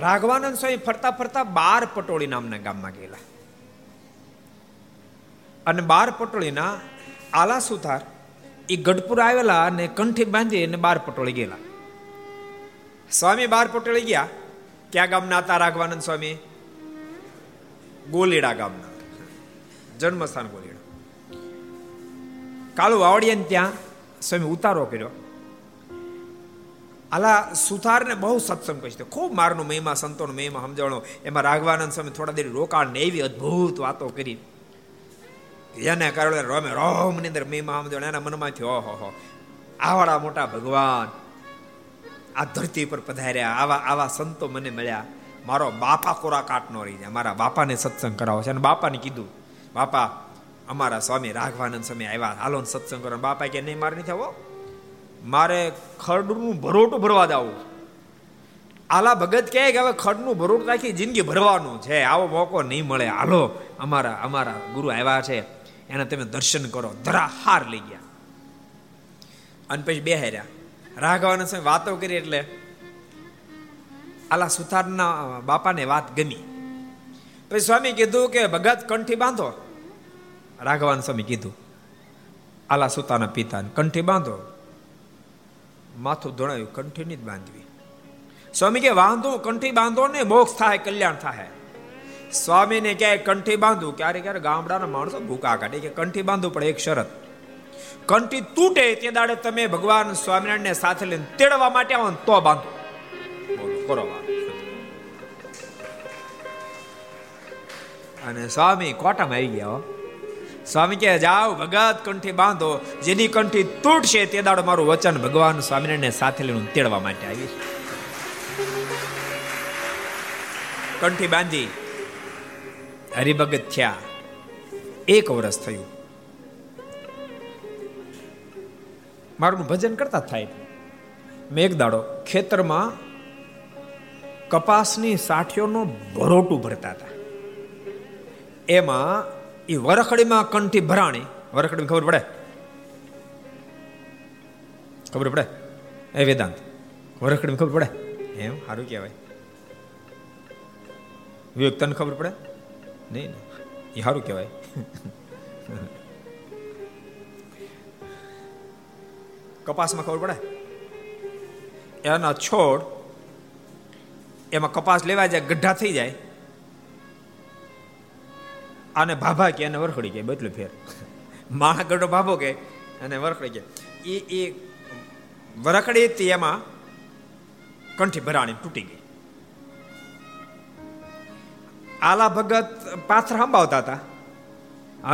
રાઘવાનંદ સ્વામી ફરતા ફરતા બાર પટોળી નામના ગામમાં ગયેલા, અને બાર પટોળીના આલા સુથાર એ ગઢપુર આવેલા અને કંઠી બાંધી અને બાર પટોળી ગયેલા. સ્વામી બાર પટોળી ગયા. ક્યાં ગામના હતા રાઘવાનંદ સ્વામી? ગોલીડા ગામના, જન્મસ્થાન ગોલીડા. કાલુ વાવડિયાને ત્યાં સ્વામી ઉતારો કર્યો. આલા સુથારને બહુ સત્સંગ કહીશ, ખૂબ મારનો મહિમા, સંતોનો મહિમા સમજાવણો. એમાં રાઘવાનંદ સ્વામી થોડા દેર રોકાણ ને એવી અદભુત વાતો કરી, એને કારણે રોમે રોમની અંદર મહિમા સમજાવણ. એના મનમાંથી ઓહો હો, આવાળા મોટા ભગવાન આ ધરતી પર પધાર્યા, આવા આવા સંતો મને મળ્યા, મારો બાપા કોરા કાટનો રહી જાય, મારા બાપાને સત્સંગ કરાવો છે. અને બાપાને કીધું, બાપા અમારા સ્વામી રાઘવાનંદ સ્વામી આવ્યા, હાલો સત્સંગ કરો. બાપા કે નહીં, મારે નથી આવો, મારે ખડનું ભરોટું ભરવા દાવું. આલા ભગત કહે કે હવે ખડનું ભરોટું રાખી જિંદગી ભરવાનું છે, આવો મોકો નહીં મળે, હાલો અમારા અમારા ગુરુ આવ્યા છે, એને તમે દર્શન કરો. ધરા હાર લઈ ગયા અને પછી બે હાર્યા. રાઘવાનંદ સ્વામી વાતો કરી એટલે આલા સુથારના બાપાને વાત ગમી. પછી સ્વામી કીધું કે ભગત કંઠી બાંધો. રાઘવાન સ્વામી કીધું આલા સુતાના પિતાને કંઠી બાંધો. માથું ધોણાયું, કંઠી ની જ બાંધવી. સ્વામી કે વાંધો, કંઠી બાંધો ને મોક્ષ થાય, કલ્યાણ થાય. સ્વામીને કહે કંઠી બાંધું. ક્યારે ક્યારે ગામડાના માણસો ભૂકા કાઢે કે કંઠી બાંધવું પડે, એક શરત, કંઠી તૂટે તે દાડે તમે ભગવાન સ્વામિનારાયણને સાથે લઈને તેડવા માટે આવો તો બાંધો. બોલો કરો. અને સ્વામી કોટામાં આવી ગયા. સ્વામી કે જાઓ ભગત કંઠી બાંધો, જેની કંઠી તૂટશે તે દાડો મારું વચન ભગવાન સ્વામિનારાયણને સાથે લઈને તેડવા માટે આવી. કંઠી બાંધી હરિભગત થયા. એક વર્ષ થયું. મારું ભજન કરતા થાય. મેં એક દાડો ખેતરમાં કપાસની સાઠીઓનો ભરોટું ભરતા હતા. એમાં એ વરખડીમાં કંઠી ભરાણી. વરખડી ખબર પડે? ખબર પડે? એ વેદાંત વરખડી ખબર પડે? એમ સારું કહેવાય. વિવેક તને ખબર પડે નહીં ને? એ સારું કહેવાય. કપાસમાં ખબર પડે? એના છોડ એમાં કપાસ લેવા જાય, ગઢા થઈ જાય. આને ભાભા કે, એને વરખડી કે, બદલો ફેર માણા ગઢો ભાભો કે અને વરખડી કે. એ એ વરખડી હતી, એમાં કંઠી ભરાણી તૂટી ગઈ. આલા ભગત પાથર સંભાવતા હતા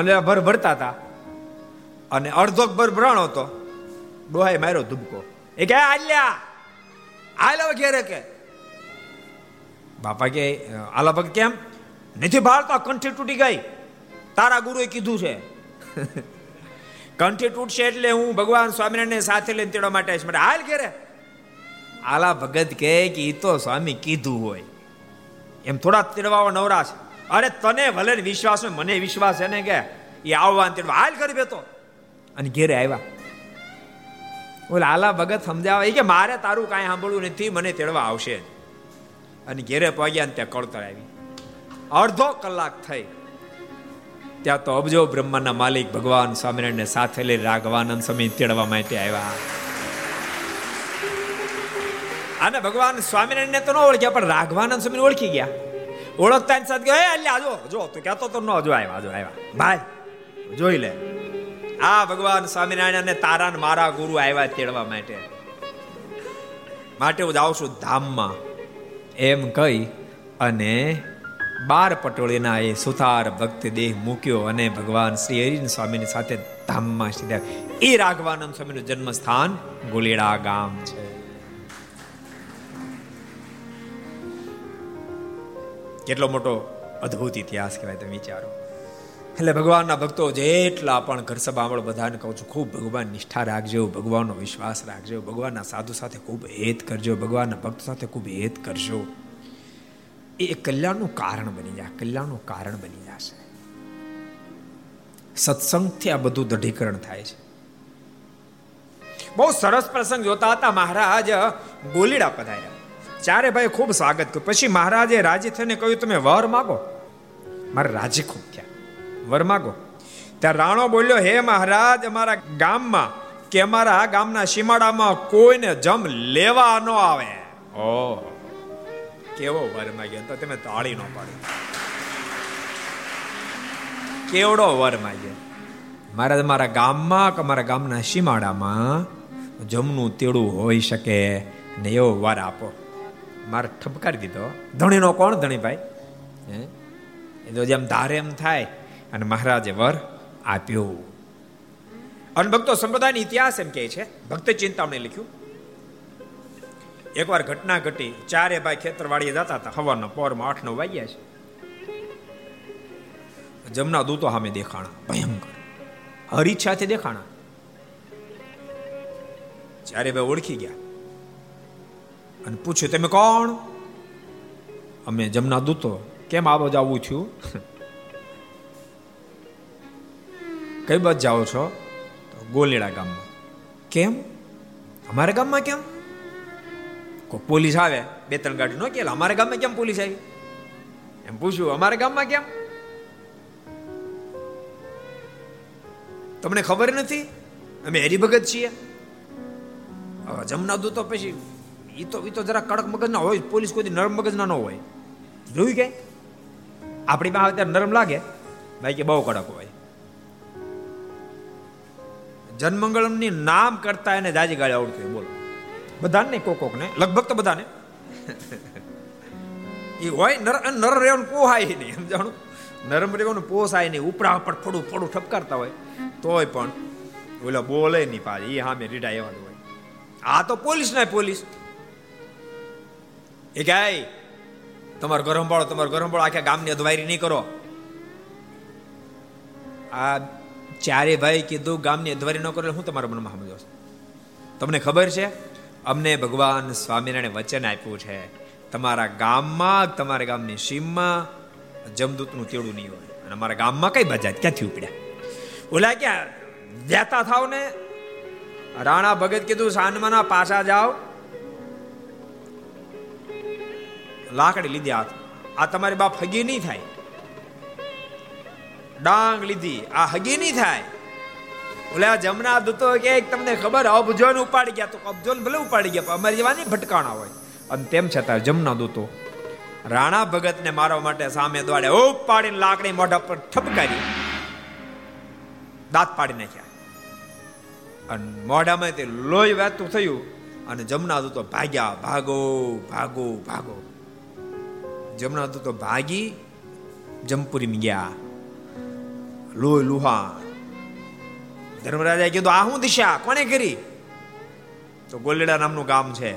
અને ભર ભરતા હતા, અને અડધો ભર ભરાણો હતો. ડોહાએ માર્યો ધુબકો. એ કે આલ્યા આલ્યો ઘેરે કે. બાપા કે આલા ભગત કેમ નથી ભાળતો? કંઠી તૂટી ગઈ, તારા ગુરુએ કીધું છે. કંઠી તૂટશે એટલે હું ભગવાન સ્વામિનારાયણને સાથે લઈને તેડવા માટે આવીશ, માટે હાલ ઘેરે. આલા ભગત કહે કે એ તો સ્વામી કીધું હોય, એમ થોડા તેડવા નવરા છે. અરે તને ભલે વિશ્વાસ હોય, મને વિશ્વાસ એને કે એ આવવાનું તેડવા હાલ કરી બેતો. અને ઘેરે આવ્યા. ઓલા આલા ભગત સમજાવે કે મારે તારું કાંઈ સાંભળવું નથી, મને તેડવા આવશે. અને ઘેરે પહોંચ્યા અને ત્યાં કળતર આવી. અડધો કલાક થઈ, ત્યાં તો અબજો બ્રહ્માંડના માલિક ભગવાન સ્વામિનારાયણને સાથે લઈ રાઘવાનંદ સ્વામી તેડવા માટે આવ્યા. અને ભગવાન સ્વામિનારાયણને તો ન ઓળખ્યા, પણ રાઘવાનંદ સ્વામીને ઓળખી ગયા. ઓળખતા સાથે ગયો, હે અલ્યા જો જો તું કહેતો તો ન, જો આવ્યા જો આવ્યા ભાઈ જોઈ લે, આ ભગવાન સ્વામિનારાયણ અને તારા ને મારા ગુરુ આવ્યા તેડવા માટે માટે હું જાઉં છું ધામમાં, એમ કહી અને બાર પટોળીના એ સુથાર ભક્ત દેહ મૂક્યો અને ભગવાન શ્રી હરિ સ્વામીની સાથે ધામમાં સીધા. એ રાઘવાનંદ સ્વામીનું જન્મસ્થાન ગોલીડા ગામ છે. કેટલો મોટો અદ્ભુત ઇતિહાસ કહેવાય, તમે વિચારો. એટલે ભગવાનના ભક્તો જેટલા પણ ઘર સભામાં, બધાને કહું છું, ખૂબ ભગવાન નિષ્ઠા રાખજો, ભગવાનનો વિશ્વાસ રાખજો, ભગવાનના સાધુ સાથે ખૂબ હેત કરજો, ભગવાનના ભક્તો સાથે ખૂબ હેત કરજો. એ કલ્યાણનું કારણ બની જાય, કલ્યાણનું કારણ બની જશે. સત્સંગથી આ બધું દઢીકરણ થાય છે. બહુ સરસ પ્રસંગ જોતા હતા. મહારાજ ગોલીડા પધાર્યા. ચારે ભાઈ ખૂબ સ્વાગત કર્યું. પછી મહારાજે રાજી થઈને કહ્યું, તમે વર માગો. મારે રાજી ખૂબ થયા, વર માગો. ત્યારે રાણો બોલ્યો, હે મહારાજ, અમારા ગામમાં કે અમારા ગામના સીમાડામાં કોઈને જમ લેવા ન આવે. ઓ કેવો વર માગ્યો, તો તમે તાળી ન પાડી. કેવડો વર માગ્યો. મહારાજ, મારા ગામમાં કે મારા ગામના સીમાડામાં જમનું તેડું હોઈ શકે ને એવો વર આપો. મારે ઠપકારી દીધો. ધણીનો કોણ ધણીભાઈ, એ તો જેમ ધારે એમ થાય. અને મહારાજે વર આપ્યો. અને ભક્તો સંપ્રદાયનો ઇતિહાસ એમ કહે છે, ભક્ત ચિંતામણી લખ્યું. એકવાર ઘટના ઘટી. ચારે ભાઈ ખેતરવાડીએ જતા હતા. હવાના પોરમાં આઠ નવ વાગ્યા છે. જમના દૂતો સામે દેખાણા, ભયંકર હરીછાથી દેખાણા. ચારે ભાઈ ઓળખી ગયા અને પૂછ્યું, તમે કોણ? અમે જમના દૂતો. કેમ આવો જાવું થયું? કઈ બાજુ જાઓ છો? ગોલીડા ગામમાં. કેમ અમારા ગામમાં કેમ? કોઈ પોલીસ આવે, બે ત્રણ ગાડી ન કે અમારા ગામમાં કેમ પોલીસ આવી? એમ પૂછ્યું, અમારા ગામમાં કેમ? તમને ખબર નથી? અમે હરિભગત છીએ. જમના દૂતો પછી એ તો એ તો જરા કડક મગજના હોય. પોલીસ કોઈ નરમ મગજના ન હોય. જોયું કે આપણી પાસે અત્યારે નરમ લાગે, ભાઈ કે બહુ કડક હોય. જનમંગળમની નામ કરતા એને જાજી ગાળી આવડતું હોય. બોલો બધાને નહીં, કોક કોકને, લગભગ તો બધાને એ હોય. નર નર રહેવાનું પોહાય નહીં, સમજાણું? નરમ રહેવાનું પોસાય નહીં. ઉપરા ઉપર થોડું થોડું ઠપકારતા હોય તોય પણ ઓલો બોલે નહીં પાછી. એ સામે રીઢા એવા હોય. આ તો પોલીસ ના પોલીસ. એ કે તમારો ગરંભાળો તમારો ગરંભાળો આખા ગામની અધવાયરી નહીં કરો. આ ચારે ભાઈ કીધું, ગામની અધવારી ન કરો. હું તમારા મનમાં સમજો, તમને ખબર છે અમને ભગવાન સ્વામિનારાયણે વચન આપ્યું છે, તમારા ગામમાં તમારા ગામની સીમમાં જમદૂતનું તેડું નહીં હોય. અને અમારા ગામમાં કઈ બજાત ક્યાંથી ઉપડ્યા? ઓલા ક્યાં દેતા થાવ ને? રાણા ભગત કીધું, સાનમાના પાછા જાઓ. લાકડી લીધી હાથ. આ તમારી બાપ હગી નહીં થાય. ડાંગ લીધી. આ હગી નહીં થાય. ઓલા જમના દૂતો કે તમને ખબર, અબજો ને ઉપાડી ગયા. તો અબજો ને ભલે ઉપાડી ગયા, અમારી જવાની ભટકાણા હોય. અને તેમ છતાં જમના દૂતો રાણા ભગત ને મારવા માટે સામે દોડે. ઉપાડીને લાકડી મોઢા પર ઠપકારી, દાંત પાડી નાખ્યા અને મોઢામાં તે લોહી વહેતું થયું. અને જમના દૂતો ભાગ્યા. ભાગો ભાગો ભાગો. જમના દૂતો ભાગી જમપુરીમાં ગયા. લોહી લુહા. ધર્મરાજાએ કીધું, આ શું દિશા, કોને કરી? તો ગોલીડા નામનું ગામ છે,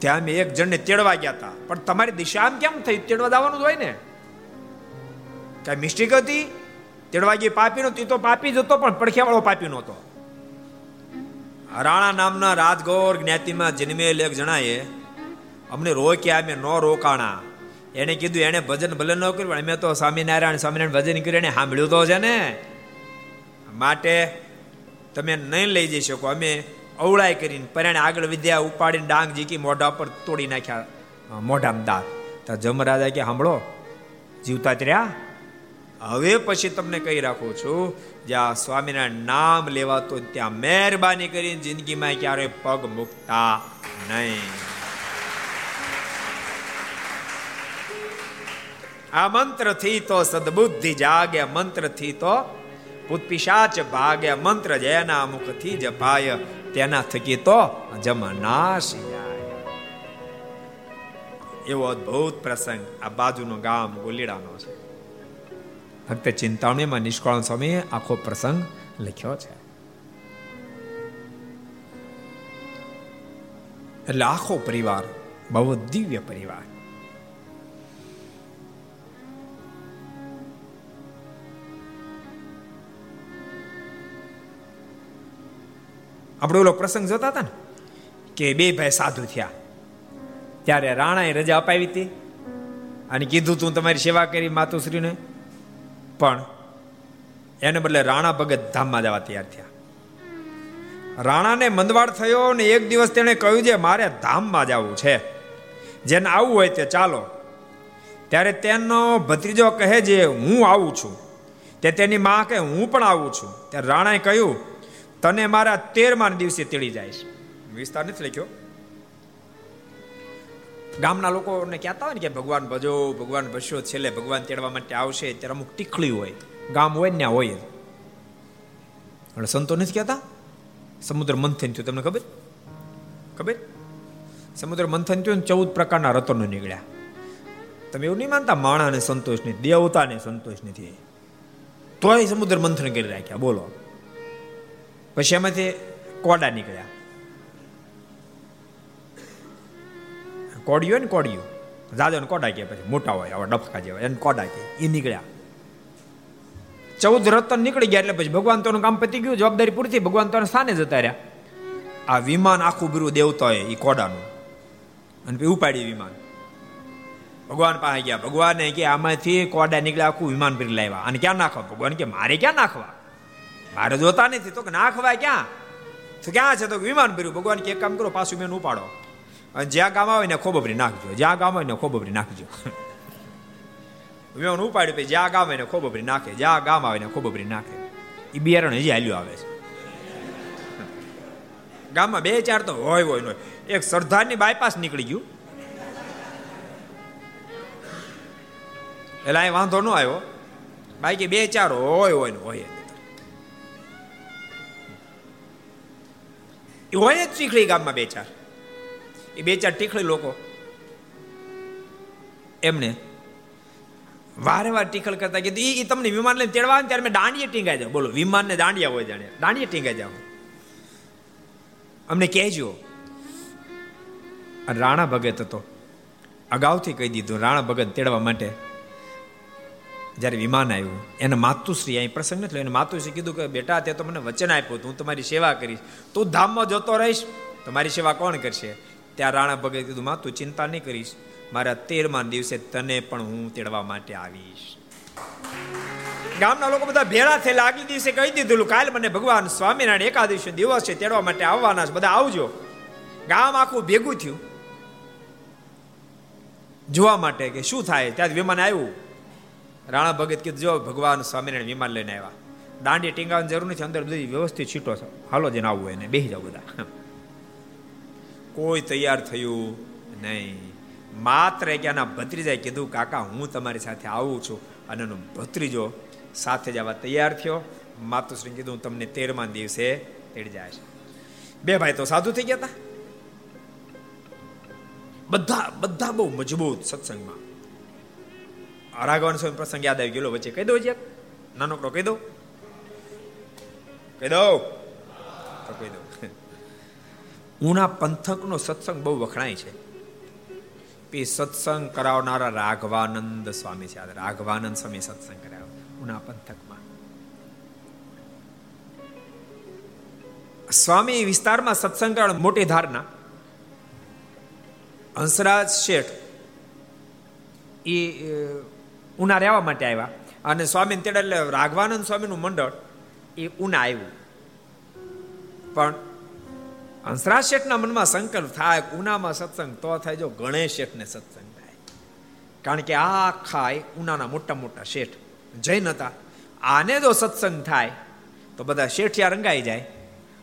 ત્યાં અમે એક જણને તેડવા ગયા હતા. પણ તમારી દિશા આમ કેમ થઈ? તેડવા જવાનું જ હોય ને. કઈ મિસ્ટેક હતી? તેડવા ગઈ પાપી નો. તે તો પાપી જ હતો, પણ પડખિયા વાળો પાપી નહોતો. રાણા નામના રાજગોર જ્ઞાતિમાં જન્મેલ એક જણાએ અમને રોક્યા, અમે ન રોકાણા. એને કીધું, એને ભજન ભલે ન કર્યું પણ અમે તો સ્વામિનારાયણ સ્વામિનારાયણ ભજન કર્યું. એને સાંભળ્યું તો છે ને, માટે તમે નહીં લઈ જઈ શકો. અમે અવળાઈ કરીને પરાણે આગળ વિદ્યા. ઉપાડીને ડાંગ જીકી મોઢા પર તોડી નાખ્યા, મોઢામાં દાંત. તો જમરાજા કે, સાંભળો, જીવતા ત્ર્યા, હવે પછી તમને કહી રાખું છું, જ્યાં સ્વામિનારાયણ નામ લેવાતો ત્યાં મહેરબાની કરીને જિંદગીમાં ક્યારેય પગ મૂકતા નહીં. આ મંત્રથી તો સદબુદ્ધિ જાગે, મંત્રથી તો ભૂતપિશાચ ભાગે, મંત્ર જેના મુખથી જપાય તેના થકી તો જમનાશ જાય. એવો અદભુત પ્રસંગ આ બાજુનું ગામ ગોલીડાનો છે. ભક્ત ચિંતામણીમાં નિષ્કળાનંદ સ્વામીએ આખો પ્રસંગ લખ્યો છે. એટલે આખો પરિવાર બહુ દિવ્ય પરિવાર. આપણે ઓલો પ્રસંગ જોતા હતા ને કે બે ભાઈ સાધુ થયા, ત્યારે રાણાએ રજા અપાવી હતી અને કીધું, તું તમારી સેવા કરી માતુશ્રીને. પણ એને બદલે રાણા ભગત ધામમાં જવા તૈયાર થયા. રાણાને મંદવાડ થયો ને એક દિવસ તેણે કહ્યું છે મારે ધામમાં જવું છે, જેને આવવું હોય તે ચાલો. ત્યારે તેનો ભત્રીજો કહે છે હું આવું છું. તે તેની મા કહે હું પણ આવું છું. ત્યારે રાણાએ કહ્યું તને મારા તેરમા દિવસે તેડી જાય. વિસ્તાર નથી લખ્યો. ગામના લોકોને કહેતા હોય ને કે ભગવાન ભજો, ભગવાન ભજો, છેલ્લે ભગવાન તેડવા માટે આવશે. ત્યારે અમુક ટીખળી હોય, ગામ હોય ને ત્યાં હોય. એટલે સંતો નથી કહેતા સમુદ્ર મંથન થયું, તમને ખબર ખબર સમુદ્ર મંથન થયું ને ચૌદ પ્રકારના રતનો નીકળ્યા. તમે એવું નહીં માનતા માણાને સંતોષ નહીં, દેવતાને સંતોષ નથી, તોય સમુદ્ર મંથન કરી રાખ્યા. બોલો, પછી એમાંથી કોડા નીકળ્યા. કોડિયું ને કોડિયું જાજો ને કોડા કે પછી મોટા હોય આવા ડફકા જેવા એને કોડા કે એ નીકળ્યા. ચૌદ રતન નીકળી ગયા એટલે પછી ભગવાન તો કામ પતી ગયું, જવાબદારી પૂરી થઈ, ભગવાન તો સ્થાને જતા રહ્યા. આ વિમાન આખું ભીરું દેવતા હોય એ કોડાનું, અને ઉપાડ્યું વિમાન ભગવાન પાસે ગયા. ભગવાને કે આમાંથી કોડા નીકળ્યા, આખું વિમાન ભીર લાવ્યા અને ક્યાં નાખવા? ભગવાન કે મારે ક્યાં નાખવા, મારે જોતા નથી. તો નાખવા ક્યાં? તો ક્યાં છે? તો વિમાન ભીરું. ભગવાન કે એક કામ કરો, પાછું મેં ઉપાડો અને જ્યાં ગામ આવે ને ખોબરી નાખજો, જ્યાં ગામ આવે ને ખોબરી નાખજો. મેં ઉપાડ્યું પછી જ્યાં ગામ આવે ને ખોબરી નાખે, જ્યાં ગામ આવે ને ખોબરી નાખે. એ બિયારણ હજી હાલ્યું આવે છે. ગામમાં બે ચાર તો હોય હોય હોય. એક સરદારની બાયપાસ નીકળી ગયું એટલે અહીં વાંધો ન આવ્યો, બાકી બે ચાર હોય હોય હોય હોય જ ચીખલી ગામમાં બે ચાર. એ બે ચાર ટીખળી લોકો એમને વારે વાર ટીખળ કરતા કીધું એ તમને વિમાન લઈને તેડવા આવે ત્યારે દાંડિયે ટીંગાઈ જાવ. બોલો, વિમાન ને દાંડિયા હોય જાણે, દાંડિયે ટીંગાઈ જાવ, અમને કહેજો. અને રાણા ભગત હતો, અગાઉથી કહી દીધું. રાણા ભગત તેડવા માટે જ્યારે વિમાન આવ્યું, એને માતુશ્રી, અહીં પ્રસંગ નથી, એને માતુશ્રી કીધું કે બેટા તે તો મને વચન આપ્યું હતું, હું તમારી સેવા કરીશ, તું ધામમાં જતો રહીશ, તમારી સેવા કોણ કરશે? ત્યાં રાણા ભગતે કીધું માં તું ચિંતા નહીં કરીશ, મારા તેરમા દિવસે તને પણ હું તેડવા માટે આવીશ. ગામના લોકો બધા ભેળા થયેલા આગલી દિવસે કહી દીધું કાલ મને ભગવાન સ્વામિનારાયણ એકાદશી દિવસ છે, તેડવા માટે આવવાના છે, બધા આવજો. ગામ આખું ભેગું થયું જોવા માટે કે શું થાય. ત્યાં વિમાન આવ્યું. રાણા ભગત કીધું જો ભગવાન સ્વામિનારાયણ વિમાન લઈને આવ્યા, દાંડી ટીંગાવાની જરૂર નથી, અંદર બધી વ્યવસ્થિત સીટો છે, હાલો જેને આવવું એને બેસી જાવ. બધા કોઈ તૈયાર થયું નહીં. માત્ર ક્યાંના ભત્રીજાએ કીધું કાકા હું તમારી સાથે આવું છું, અને એનો ભત્રીજો સાથે જવા તૈયાર થયો. માતુશ્રી કીધું તમને તેરમા દિવસે તેડી જાય છે. બે ભાઈ તો સાધુ થઈ ગયા હતા, બધા બધા બહુ મજબૂત સત્સંગમાં. રાઘવાનંદ સ્વામી પ્રસંગ યાદ આવી ગયેલો, વચ્ચે કહી દો, જે નાનકડો કહી દો, કહી દો તો કહી દો. ઉના પંથકનો સત્સંગ બહુ વખણાય છે. એ સત્સંગ કરાવનારા રાઘવાનંદ સ્વામી છે. રાઘવાનંદ સ્વામી સત્સંગ કરાવ્યો ઉના પંથકમાં. સ્વામી વિસ્તારમાં સત્સંગ કરાવ. મોટી ધારના હંસરાજ શેઠ એ ઉના રહેવા માટે આવ્યા, અને સ્વામી તેડે એટલે રાઘવાનંદ સ્વામીનું મંડળ એ ઉના આવ્યું. પણ હંસરાજ શેઠના મનમાં સંકલ્પ થાય ઉનામાં સત્સંગ તો થાય જો ગણેશ શેઠને સત્સંગ થાય, કારણ કે આખા ઉનાના મોટા મોટા શેઠ જૈન હતા. આને જો સત્સંગ થાય તો બધા શેઠિયા રંગાઈ જાય,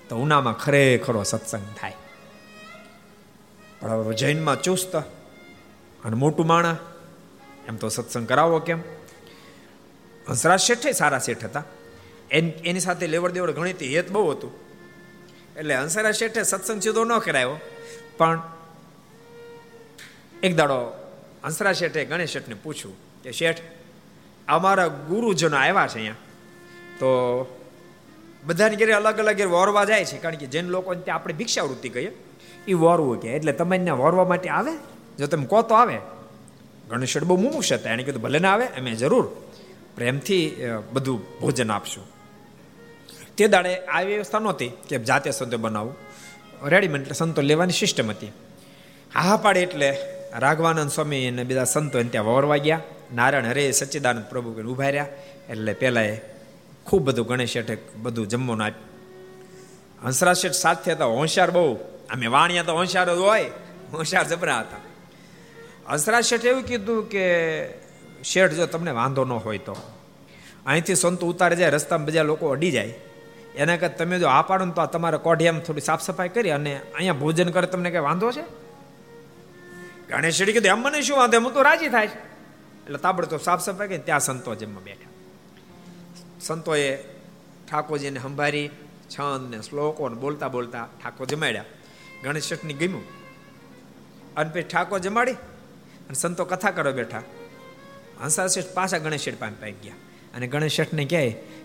તો ઉનામાં ખરેખરો સત્સંગ થાય. પણ જૈનમાં ચુસ્ત અને મોટું માણા એમ તો સત્સંગ કરાવો કેમ? હંસરાજ શેઠે સારા શેઠ હતા, એની સાથે લેવડ દેવડ ઘણી હતી, હેત બહુ હતું. એટલે હંસરાજ શેઠે સત્સંગ સીધો ન કરાયો, પણ એક દાડો હંસરાજ શેઠે ગણેશ શેઠને પૂછ્યું કે શેઠ અમારા ગુરુજનો આવ્યા છે અહીંયા, તો બધાની ઘરે અલગ અલગ ઘેર વોરવા જાય છે, કારણ કે જૈન લોકોને ત્યાં આપણે ભિક્ષાવૃત્તિ કહીએ એ વોરવું કે, એટલે તમે એને વોરવા માટે આવે, જો તમે કહો તો આવે. ગણેશ શેઠ બહુ મુમુક્ષ હતા, એને કીધું ભલે ના આવે, અમે જરૂર પ્રેમથી બધું ભોજન આપશું. તે દાડે આવી વ્યવસ્થા નહોતી કે જાતે સંતો બનાવું, રેડીમેડ સંતો લેવાની સિસ્ટમ હતી. હા પાડે એટલે રાઘવાનંદ સ્વામી અને બધા સંતો ત્યાં વવરવા ગયા. નારાયણ હરે સચ્ચિદાનંદ પ્રભુ કરીને ઉભા રહ્યા. એટલે પહેલા એ ખૂબ બધું ગણેશ શેઠે બધું જમવાનું આપ્યું. હંસરાજ શેઠ સાથે હતા, હોંશિયાર બહુ. અમે વાણિયા તો હોંશિયાર જ હોય, હોંશિયાર જબરા હતા. હંસરાજ શેઠે એવું કીધું કે શેઠ જો તમને વાંધો ન હોય તો અહીંથી સંતો ઉતારે જાય, રસ્તામાં બધા લોકો અડી જાય, એના કરતાં તમે જો આ પાડો ને તો આ તમારે કોઢિયામાં થોડી સાફ સફાઈ કરી અને અહીંયા ભોજન કરે, તમને કંઈ વાંધો છે? ગણેશ શેઠે કીધું એમ મને શું વાંધો, એમ તો રાજી થાય. એટલે તાબડતોબ સાફ સફાઈ કરી ત્યાં સંતો જમવા બેઠા. સંતોએ ઠાકોરજીને સંભારી છંદ ને શ્લોકો ને બોલતા બોલતા ઠાકોર જમાડ્યા. ગણેશ શેઠની ગમ્યું અને પછી ઠાકોર જમાડી અને સંતો કથા કરવા બેઠા. હંસરાજ શેઠ પાછા ગણેશ શેઠ પાસે પાઈ ગયા અને ગણેશ શેઠને કહે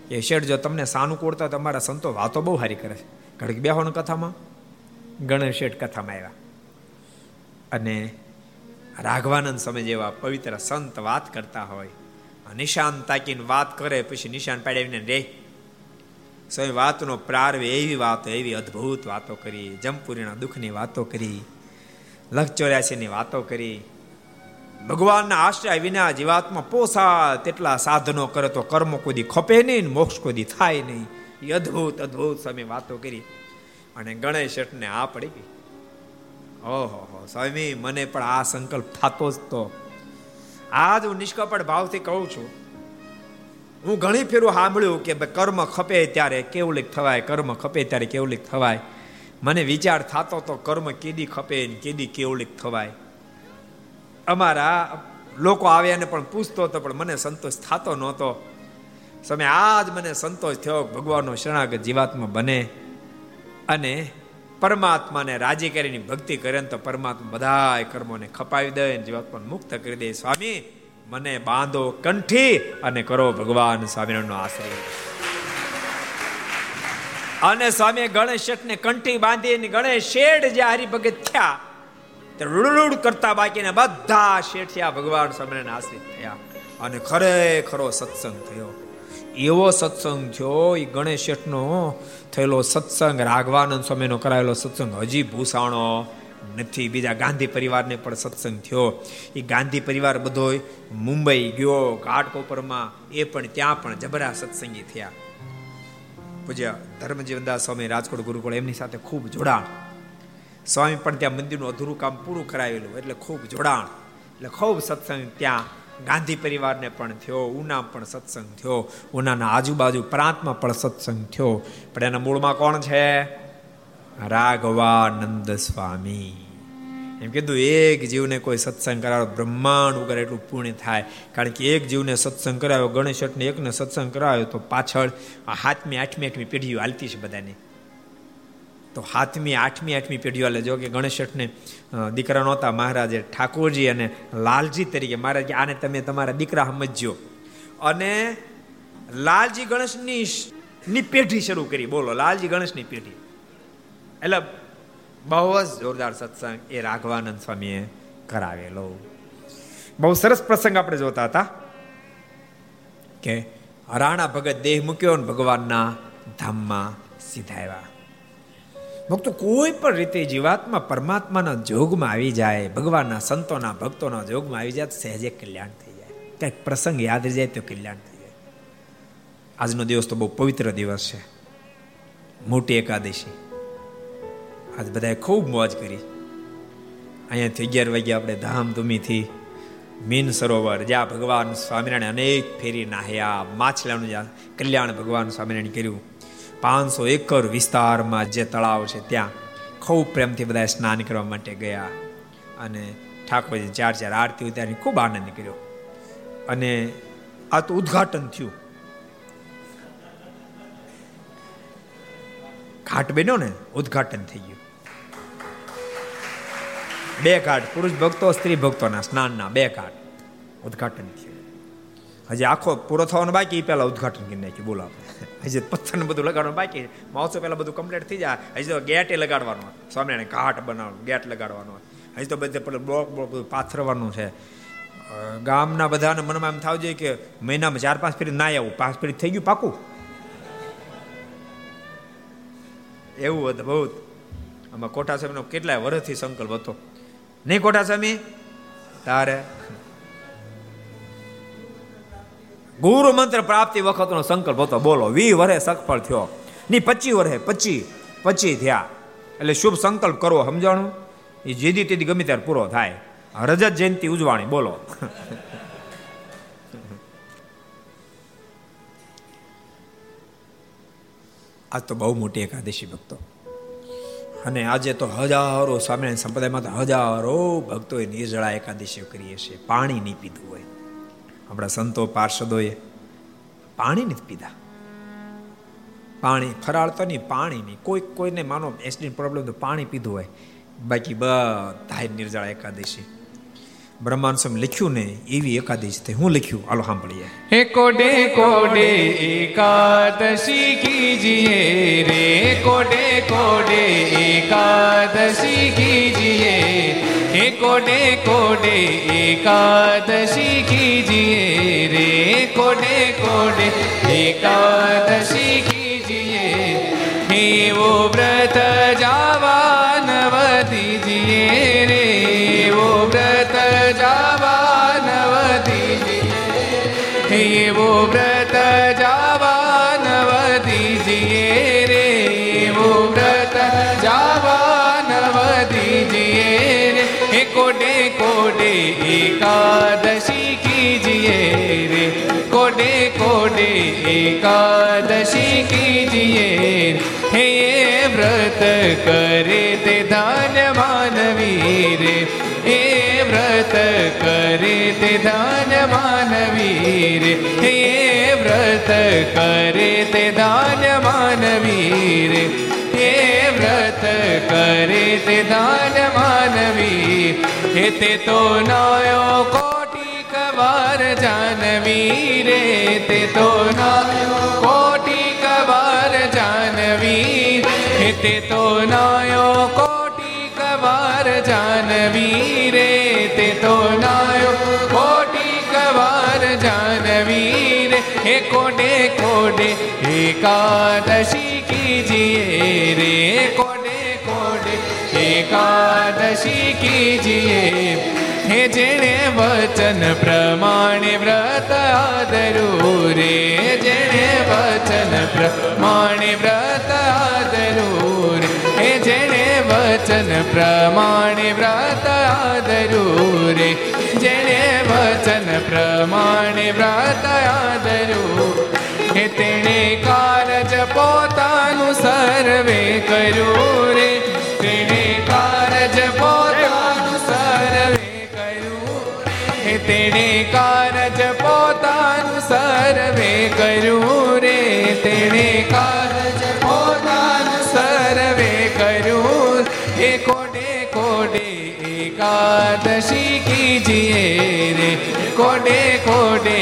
કે શેઠ જો તમને સાનુકૂળતા તો અમારા સંતો વાતો બહુ સારી કરે છે, ઘડીક બેહોને કથામાં. ગણેશ શેઠ કથામાં આવ્યા અને રાઘવાનંદ સ્વામી જેવા પવિત્ર સંત વાત કરતા હોય, નિશાન તાકીને વાત કરે, પછી નિશાન પાડીને રે. સ્વામી વાતનો પ્રારંભ એવી વાતો, એવી અદ્ભુત વાતો કરી, જમપુરીના દુઃખની વાતો કરી, લખચોર્યાસીની વાતો કરી. ભગવાનના આશ્રય વિના જીવાત્મા પોસા તેટલા સાધનો કરે તો કર્મ કોઈ ખપે નહીં, મોક્ષ કોઈ થાય નહીં. એ અદ્ભુત અદ્ભુત સ્વામી વાતો કરી અને ગણેશ શેઠને આ પડી ગઈ. ઓહો સ્વામી, મને પણ આ સંકલ્પ થતો જ તો. આજ હું નિષ્કપટ ભાવથી કહું છું, હું ઘણી ફેરું સાંભળ્યું કે કર્મ ખપે ત્યારે કેવલીક થવાય, કર્મ ખપે ત્યારે કેવલીક થવાય. મને વિચાર થતો તો કર્મ કેદી ખપે ને કેદી કેવલીક થવાય. અમારા લોકો આવ્યાને પણ પૂછતો હતો પણ મને સંતોષ થતો નહોતો. સમય આજ મને સંતોષ થયો. ભગવાનનો શરણાગત જીવાત્મા બને અને પરમાત્માને રાજી કરીને ભક્તિ કરે ને તો પરમાત્મા બધા કર્મોને ખપાવી દે, જીવાત્માને મુક્ત કરી દે. સ્વામી મને બાંધો કંઠી અને કરો ભગવાન સ્વામિનારાયણનો આશ્રય. અને સ્વામી ગણેશ શેઠને કંઠી બાંધી, ગણેશ શેઠ જે હરિભગત થયા તે રૂડરૂડ કરતા બાકીના બધા શેઠ થયા, ભગવાન સ્વામિનારાયણ આશ્રિત થયા અને ખરેખરો સત્સંગ થયો. એવો સત્સંગ થયો એ ગણેશ શેઠનો થયેલો સત્સંગ, રાઘવાનંદ સ્વામીનો કરાયેલો સત્સંગ હજી ભૂસાણો નથી. બીજા ગાંધી પરિવારને પણ સત્સંગ થયો. એ ગાંધી પરિવાર બધો મુંબઈ ગયો, ઘાટકોપરમાં, એ પણ ત્યાં પણ જબરા સત્સંગી થયા. પૂજ્ય ધર્મજીવદાસ સ્વામી રાજકોટ ગુરુકુળ એમની સાથે ખૂબ જોડાણ. સ્વામી પણ ત્યાં મંદિરનું અધૂરું કામ પૂરું કરાવેલું, એટલે ખૂબ જોડાણ, એટલે ખૂબ સત્સંગ ત્યાં ગાંધી પરિવારને પણ થયો. ઉના પણ સત્સંગ થયો, ઉનાના આજુબાજુ પ્રાંતમાં પણ સત્સંગ થયો. પણ એના મૂળમાં કોણ છે? રાઘવાનંદ સ્વામી. એમ કીધું એક જીવને કોઈ સત્સંગ કરાવ્યો બ્રહ્માંડ વગર એટલું પુણ્ય થાય, કારણ કે એક જીવને સત્સંગ કરાવ્યો, ગણેશ શેઠને એકને સત્સંગ કરાવ્યો તો પાછળ હાથમી આઠમી આઠમી પેઢીઓ હાલતી છે બધાને. તો હાથમી આઠમી આઠમી પેઢીઓ લેજો કે ગણેશ શેઠને દીકરા નહોતા. મહારાજે ઠાકોરજી અને લાલજી તરીકે, મહારાજ આને તમે તમારા દીકરા સમજજો. અને લાલજી ગણેશની ની પેઢી શરૂ કરી. બોલો, લાલજી ગણેશની પેઢી. એટલે બહુ જ જોરદાર સત્સંગ એ રાઘવાનંદ સ્વામીએ કરાવેલો. બહુ સરસ પ્રસંગ આપણે જોતા હતા કે રાણા ભગત દેહ મૂક્યો અને ભગવાનના ધામમાં સીધા આવ્યા. ભક્તો કોઈ પણ રીતે જીવાત્મા પરમાત્માના જોગમાં આવી જાય, ભગવાનના સંતોના ભક્તોના જોગમાં આવી જાય, સહેજે કલ્યાણ થઈ જાય. ક્યાંક પ્રસંગ યાદ રહી જાય તો કલ્યાણ થઈ જાય. આજનો દિવસ તો બહુ પવિત્ર દિવસ છે, મોટી એકાદશી. આજ બધાએ ખૂબ મોજ કરી. અહીંયાથી અગિયાર વાગે આપણે ધામધૂમીથી મીન સરોવર, જ્યાં ભગવાન સ્વામિનારાયણ અનેક ફેરી નાહ્યા, માછલાનું જ્યાં કલ્યાણ ભગવાન સ્વામિનારાયણ કર્યું. પાંચસો એકર વિસ્તારમાં જે તળાવ છે ત્યાં ખૂબ પ્રેમથી બધા સ્નાન કરવા માટે ગયા અને ઠાકોરજી ચાર ચાર આરતી ઉતારી, ખૂબ આનંદ કર્યો. અને આ તો ઉદ્ઘાટન થયું. ઘાટ બન્યો ને, ઉદ્ઘાટન થઈ ગયું. બે ઘાટ, પુરુષ ભક્તો સ્ત્રી ભક્તોના સ્નાનના બે ઘાટ, ઉદ્ઘાટન થયું. હજી આખો પૂરો થવાનો બાકી, પેલા ઉદઘાટન કરી નાખ્યું. બોલો, હજી પથ્થર બધું લગાડવાનું બાકી, મહોત્સવ પેલા બધું કમ્પ્લીટ થઈ જાય. હજી તો ગેટ લગાડવાનો, સ્વામિનારાયણ ઘાટ બનાવવાનો, ગેટ લગાડવાનો, હજી તો બધે પેલું બ્લોક બ્લોક બધું પાથરવાનું છે. ગામના બધાને મનમાં એમ થવું જોઈએ કે મહિનામાં ચાર પાંચ ફેરી ના આવું, પાંચ ફેરી થઈ ગયું પાકું. એવું અદભુત આમાં કોઠા સ્વામીનો કેટલાય વર્ષથી સંકલ્પ હતો. નહીં કોઠા સ્વામી તારે ગુરુ મંત્ર પ્રાપ્તિ વખતનો સંકલ્પ હતો. બોલો, વી વરે સફળ થયો ની પચી વરે પચી પચી થયા. એટલે શુભ સંકલ્પ કરવો, સમજાણું? એ જેદી તેથી ગમે ત્યારે પૂરો થાય. રજત જયંતિ ઉજવાણી, બોલો. આજ તો બહુ મોટી એકાદશી ભક્તો, અને આજે તો હજારો સ્વામિનારાયણ સંપ્રદાયમાં તો હજારો ભક્તોએ નિર્જળા એકાદશી કરીએ છીએ. પાણી નહીં પીધું હોય આપણા સંતો પાર્ષદોએ, પાણી નથી પીધા. પાણી ફરાળ તો નહીં, પાણી નહીં. કોઈ કોઈને માનો એસિડિટી પ્રોબ્લેમ તો પાણી પીધું હોય, બાકી બધાય નિર્જળા એકાદશી. બ્રહ્માનંદ સ્વામી લખ્યું ને એવી એકાદશી થઈ. હું લખ્યું, હાલો સાંભળીએ. હે કોડે કોડે એકાદશી કીજીએ રે, કોડે કોડે એકાદશી કીજીએ, હે કોડે કોડે એકાદશી કીજીએ રે, કોડે કોડે એકાદશી કીજીએ, હે વો વ્રત જાવાન વતીજીએ રે, વો વ્રત જાવાન વતીજીએ, હે વો વ્રત જાવાન વતીજીએ રે, વો વ્રત જાવાન વતીજીએ રે, હે કોડે કોડે એકાદશી કીજીએ રે, કોડે કોડે એકાદશી કીજીએ રે, હે વ્રત કરે તે ધન્ય માનવી રે, હે વ્રત કરે તે ધન્ય માનવી રે, હે વ્રત કરે તે ધન્ય માનવી રે, હે વ્રત કરે તે ધન્ય માનવી, હે તે તો નાયો કોટિક વાર જાનવી રે, તે તો નાયો કોટિક વાર જાનવી, હે તે તો નાયો કોટિક વાર જાનવી રે, તે તો નાયો કોટિક વાર જાનવી રે, હે કોડે કોડે એકાદશી કીજીએ રે, કોડે કોડે એકાદશી કીજીએ, હે જેણે વચન પ્રમાણે વ્રત આદરું રે, જેણે વચન પ્રમાણે વ્રત આદરું રે, હે જેણે વચન પ્રમાણે વ્રત આદરું રે, જેણે વચન પ્રમાણે વ્રત આદરું, હે તેણે કારજ પોતાનું સર્વે કર્યું રે, તેણે કારજ પોતાનું સર્વે, તેણે કારજ પોતાનું સર્વે કર્યું રે, તેણે કારજ પોતાનું સર્વે કર્યું, હે કોડે કોડે એકાદશી કીજીએ રે, કોડે કોડે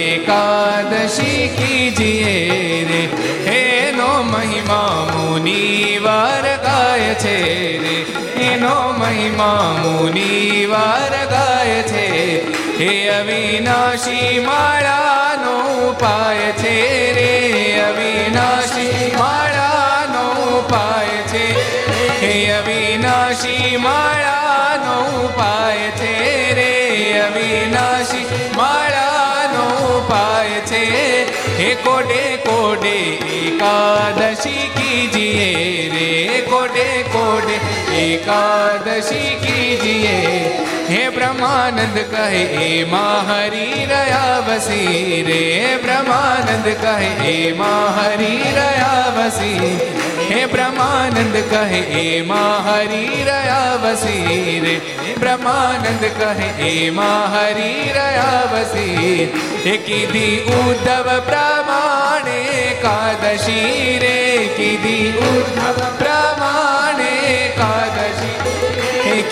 એકાદશી કીજીએ રે, એનો મહિમા મુનિવાર ગાય છે રે, એનો મહિમા મુનિવાર ગાય છે, હે અવિનાશી માળાનો ઉપાય છે રે, અવિનાશી માળાનો ઉપાય છે, હે અવિનાશી માળાનો ઉપાય છે રે, અવિનાશી માળાનો ઉપાય છે, હે કોડે કોડે એકાદશી કીજીએ રે, કોડે કોડે એકાદશી કીજીએ, હે બ્રહ્માનંદ કહે માં હરી રહ્યા વસી રે, બ્રહ્માનંદ કહે માં હરી રહ્યા વસી, હે બ્રહ્માનંદ કહે માં હરી રહ્યા વસી રે, બ્રહ્માનંદ કહે માં હરી રહ્યા વસી, હે કીધી ઉદ્ધવ પ્રમાણે એકાદશી રે, કીધી ઉદ્ધવ પ્રમાણે એકાદશી,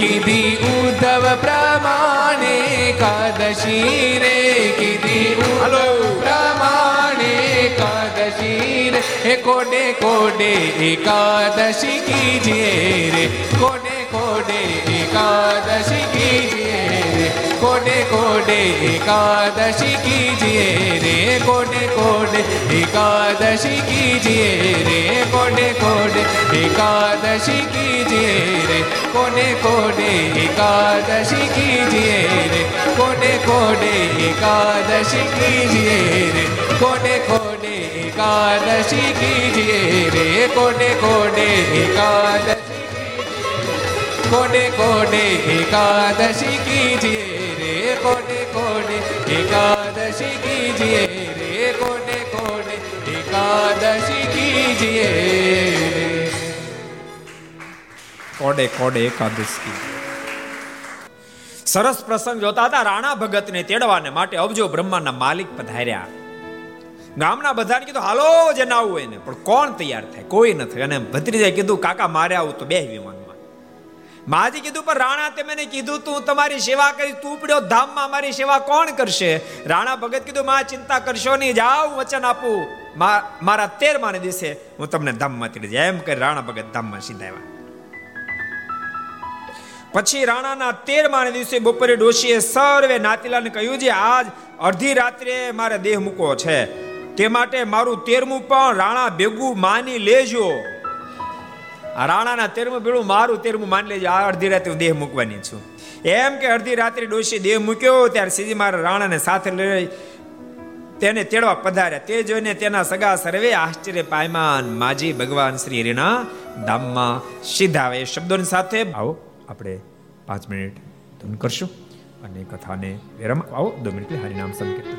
કીધી ઉદ્ધવ પ્રમાણે એકાદશી રે, કીધી ઉદ્ધવ પ્રમાણે એકાદશી રે, હે કોડે કોડે એકાદશી કીજીએ રે, કોડે કોડે એકાદશી કીજીએ રે, કોડે કોડે એકાદશી કીજીએ રે, કોડે કોડે एकादशी कीजिए रे कोने कोने, एकादशी कीजिए रे कोने कोने, एकादशी कीजिए रे कोने कोने, एकादशी कीजिए रे कोने कोने, एकादशी कीजिए रे कोने कोने, एकादशी कोने कोने, एकादशी कीजिए रे कोने कोने, एकादशी कीजिए रे कोने कोने, एकादशी कीजिए कोने कोने, एकादशी कीजिए। સરસ પ્રસંગ જોતા હતા રાણા ભગતને તેડવાને માટે અબજો બ્રહ્માના માલિક પધાર્યા. ગામના બધાને કીધું હાલો જે ના હોય ને, પણ કોણ તૈયાર થાય? કોઈ ન થાય. અને ભત્રીજાએ કીધું કાકા મારે આવું તો બે વિમાન માજી કીધું, પણ રાણા તે મને કીધું તું તમારી સેવા કરી, તું પડ્યો ધામમાં, મારી સેવા કોણ કરશે? રાણા ભગત કીધું માં ચિંતા કરશો નહીં, જાઓ વચન આપું મારા તેરમા ને દિવસે હું તમને ધામમાં તેડી જાય. એમ કરી રાણા ભગત ધામમાં સીધા આવ્યા. પછી રાણાના તેરમા ને દિવસે બપોરે ડોશીએ સર્વે નાતીલાને કહ્યું જે આજ અડધી રાત્રે મારે દેહ મૂકો છે, તે માટે મારું તેરમું પણ રાણા ભેગું માની લેજો. રાણાના તેરમું ભેળું મારું તેરમું માની લેજો, આ અડધી રાત્રે દેહ મૂકવાની છું. એમ કે અડધી રાત્રે ડોશી દેહ મૂક્યો ત્યારે સીધી મારા રાણાને સાથે લઈ તેને તેડવા પધાર્યા. તે જોઈને તેના સગા સર્વે આશ્ચર્ય પાયમાન. માજી ભગવાન શ્રી હરિના ધામમાં સીધા. એ શબ્દોની સાથે આવો આપણે પાંચ મિનિટ ધૂન કરશું અને કથાને વિરામ. આવો દો મિનિટ હરિનામ સંકીર્તન.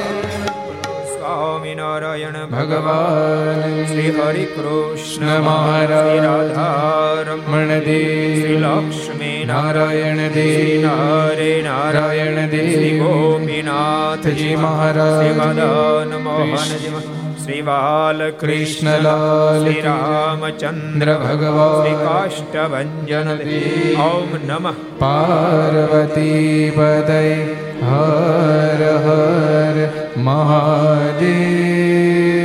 સ્વામિનારાયણ ભગવાન શ્રી હરિ કૃષ્ણ મહારાજ રાધારમણ દેવ શ્રી લક્ષ્મી નારાયણ દેવ હરે નારાયણ દેવ શ્રી ગોપીનાથજી મહારાજ શ્રી મદન મોહનજી શ્રી બાલકૃષ્ણલાલ શ્રી રામચંદ્ર ભગવાન શ્રી કાષ્ટભંજન દેવ ઓમ નમઃ પાર્વતી પતય હર હર મહાદેવ.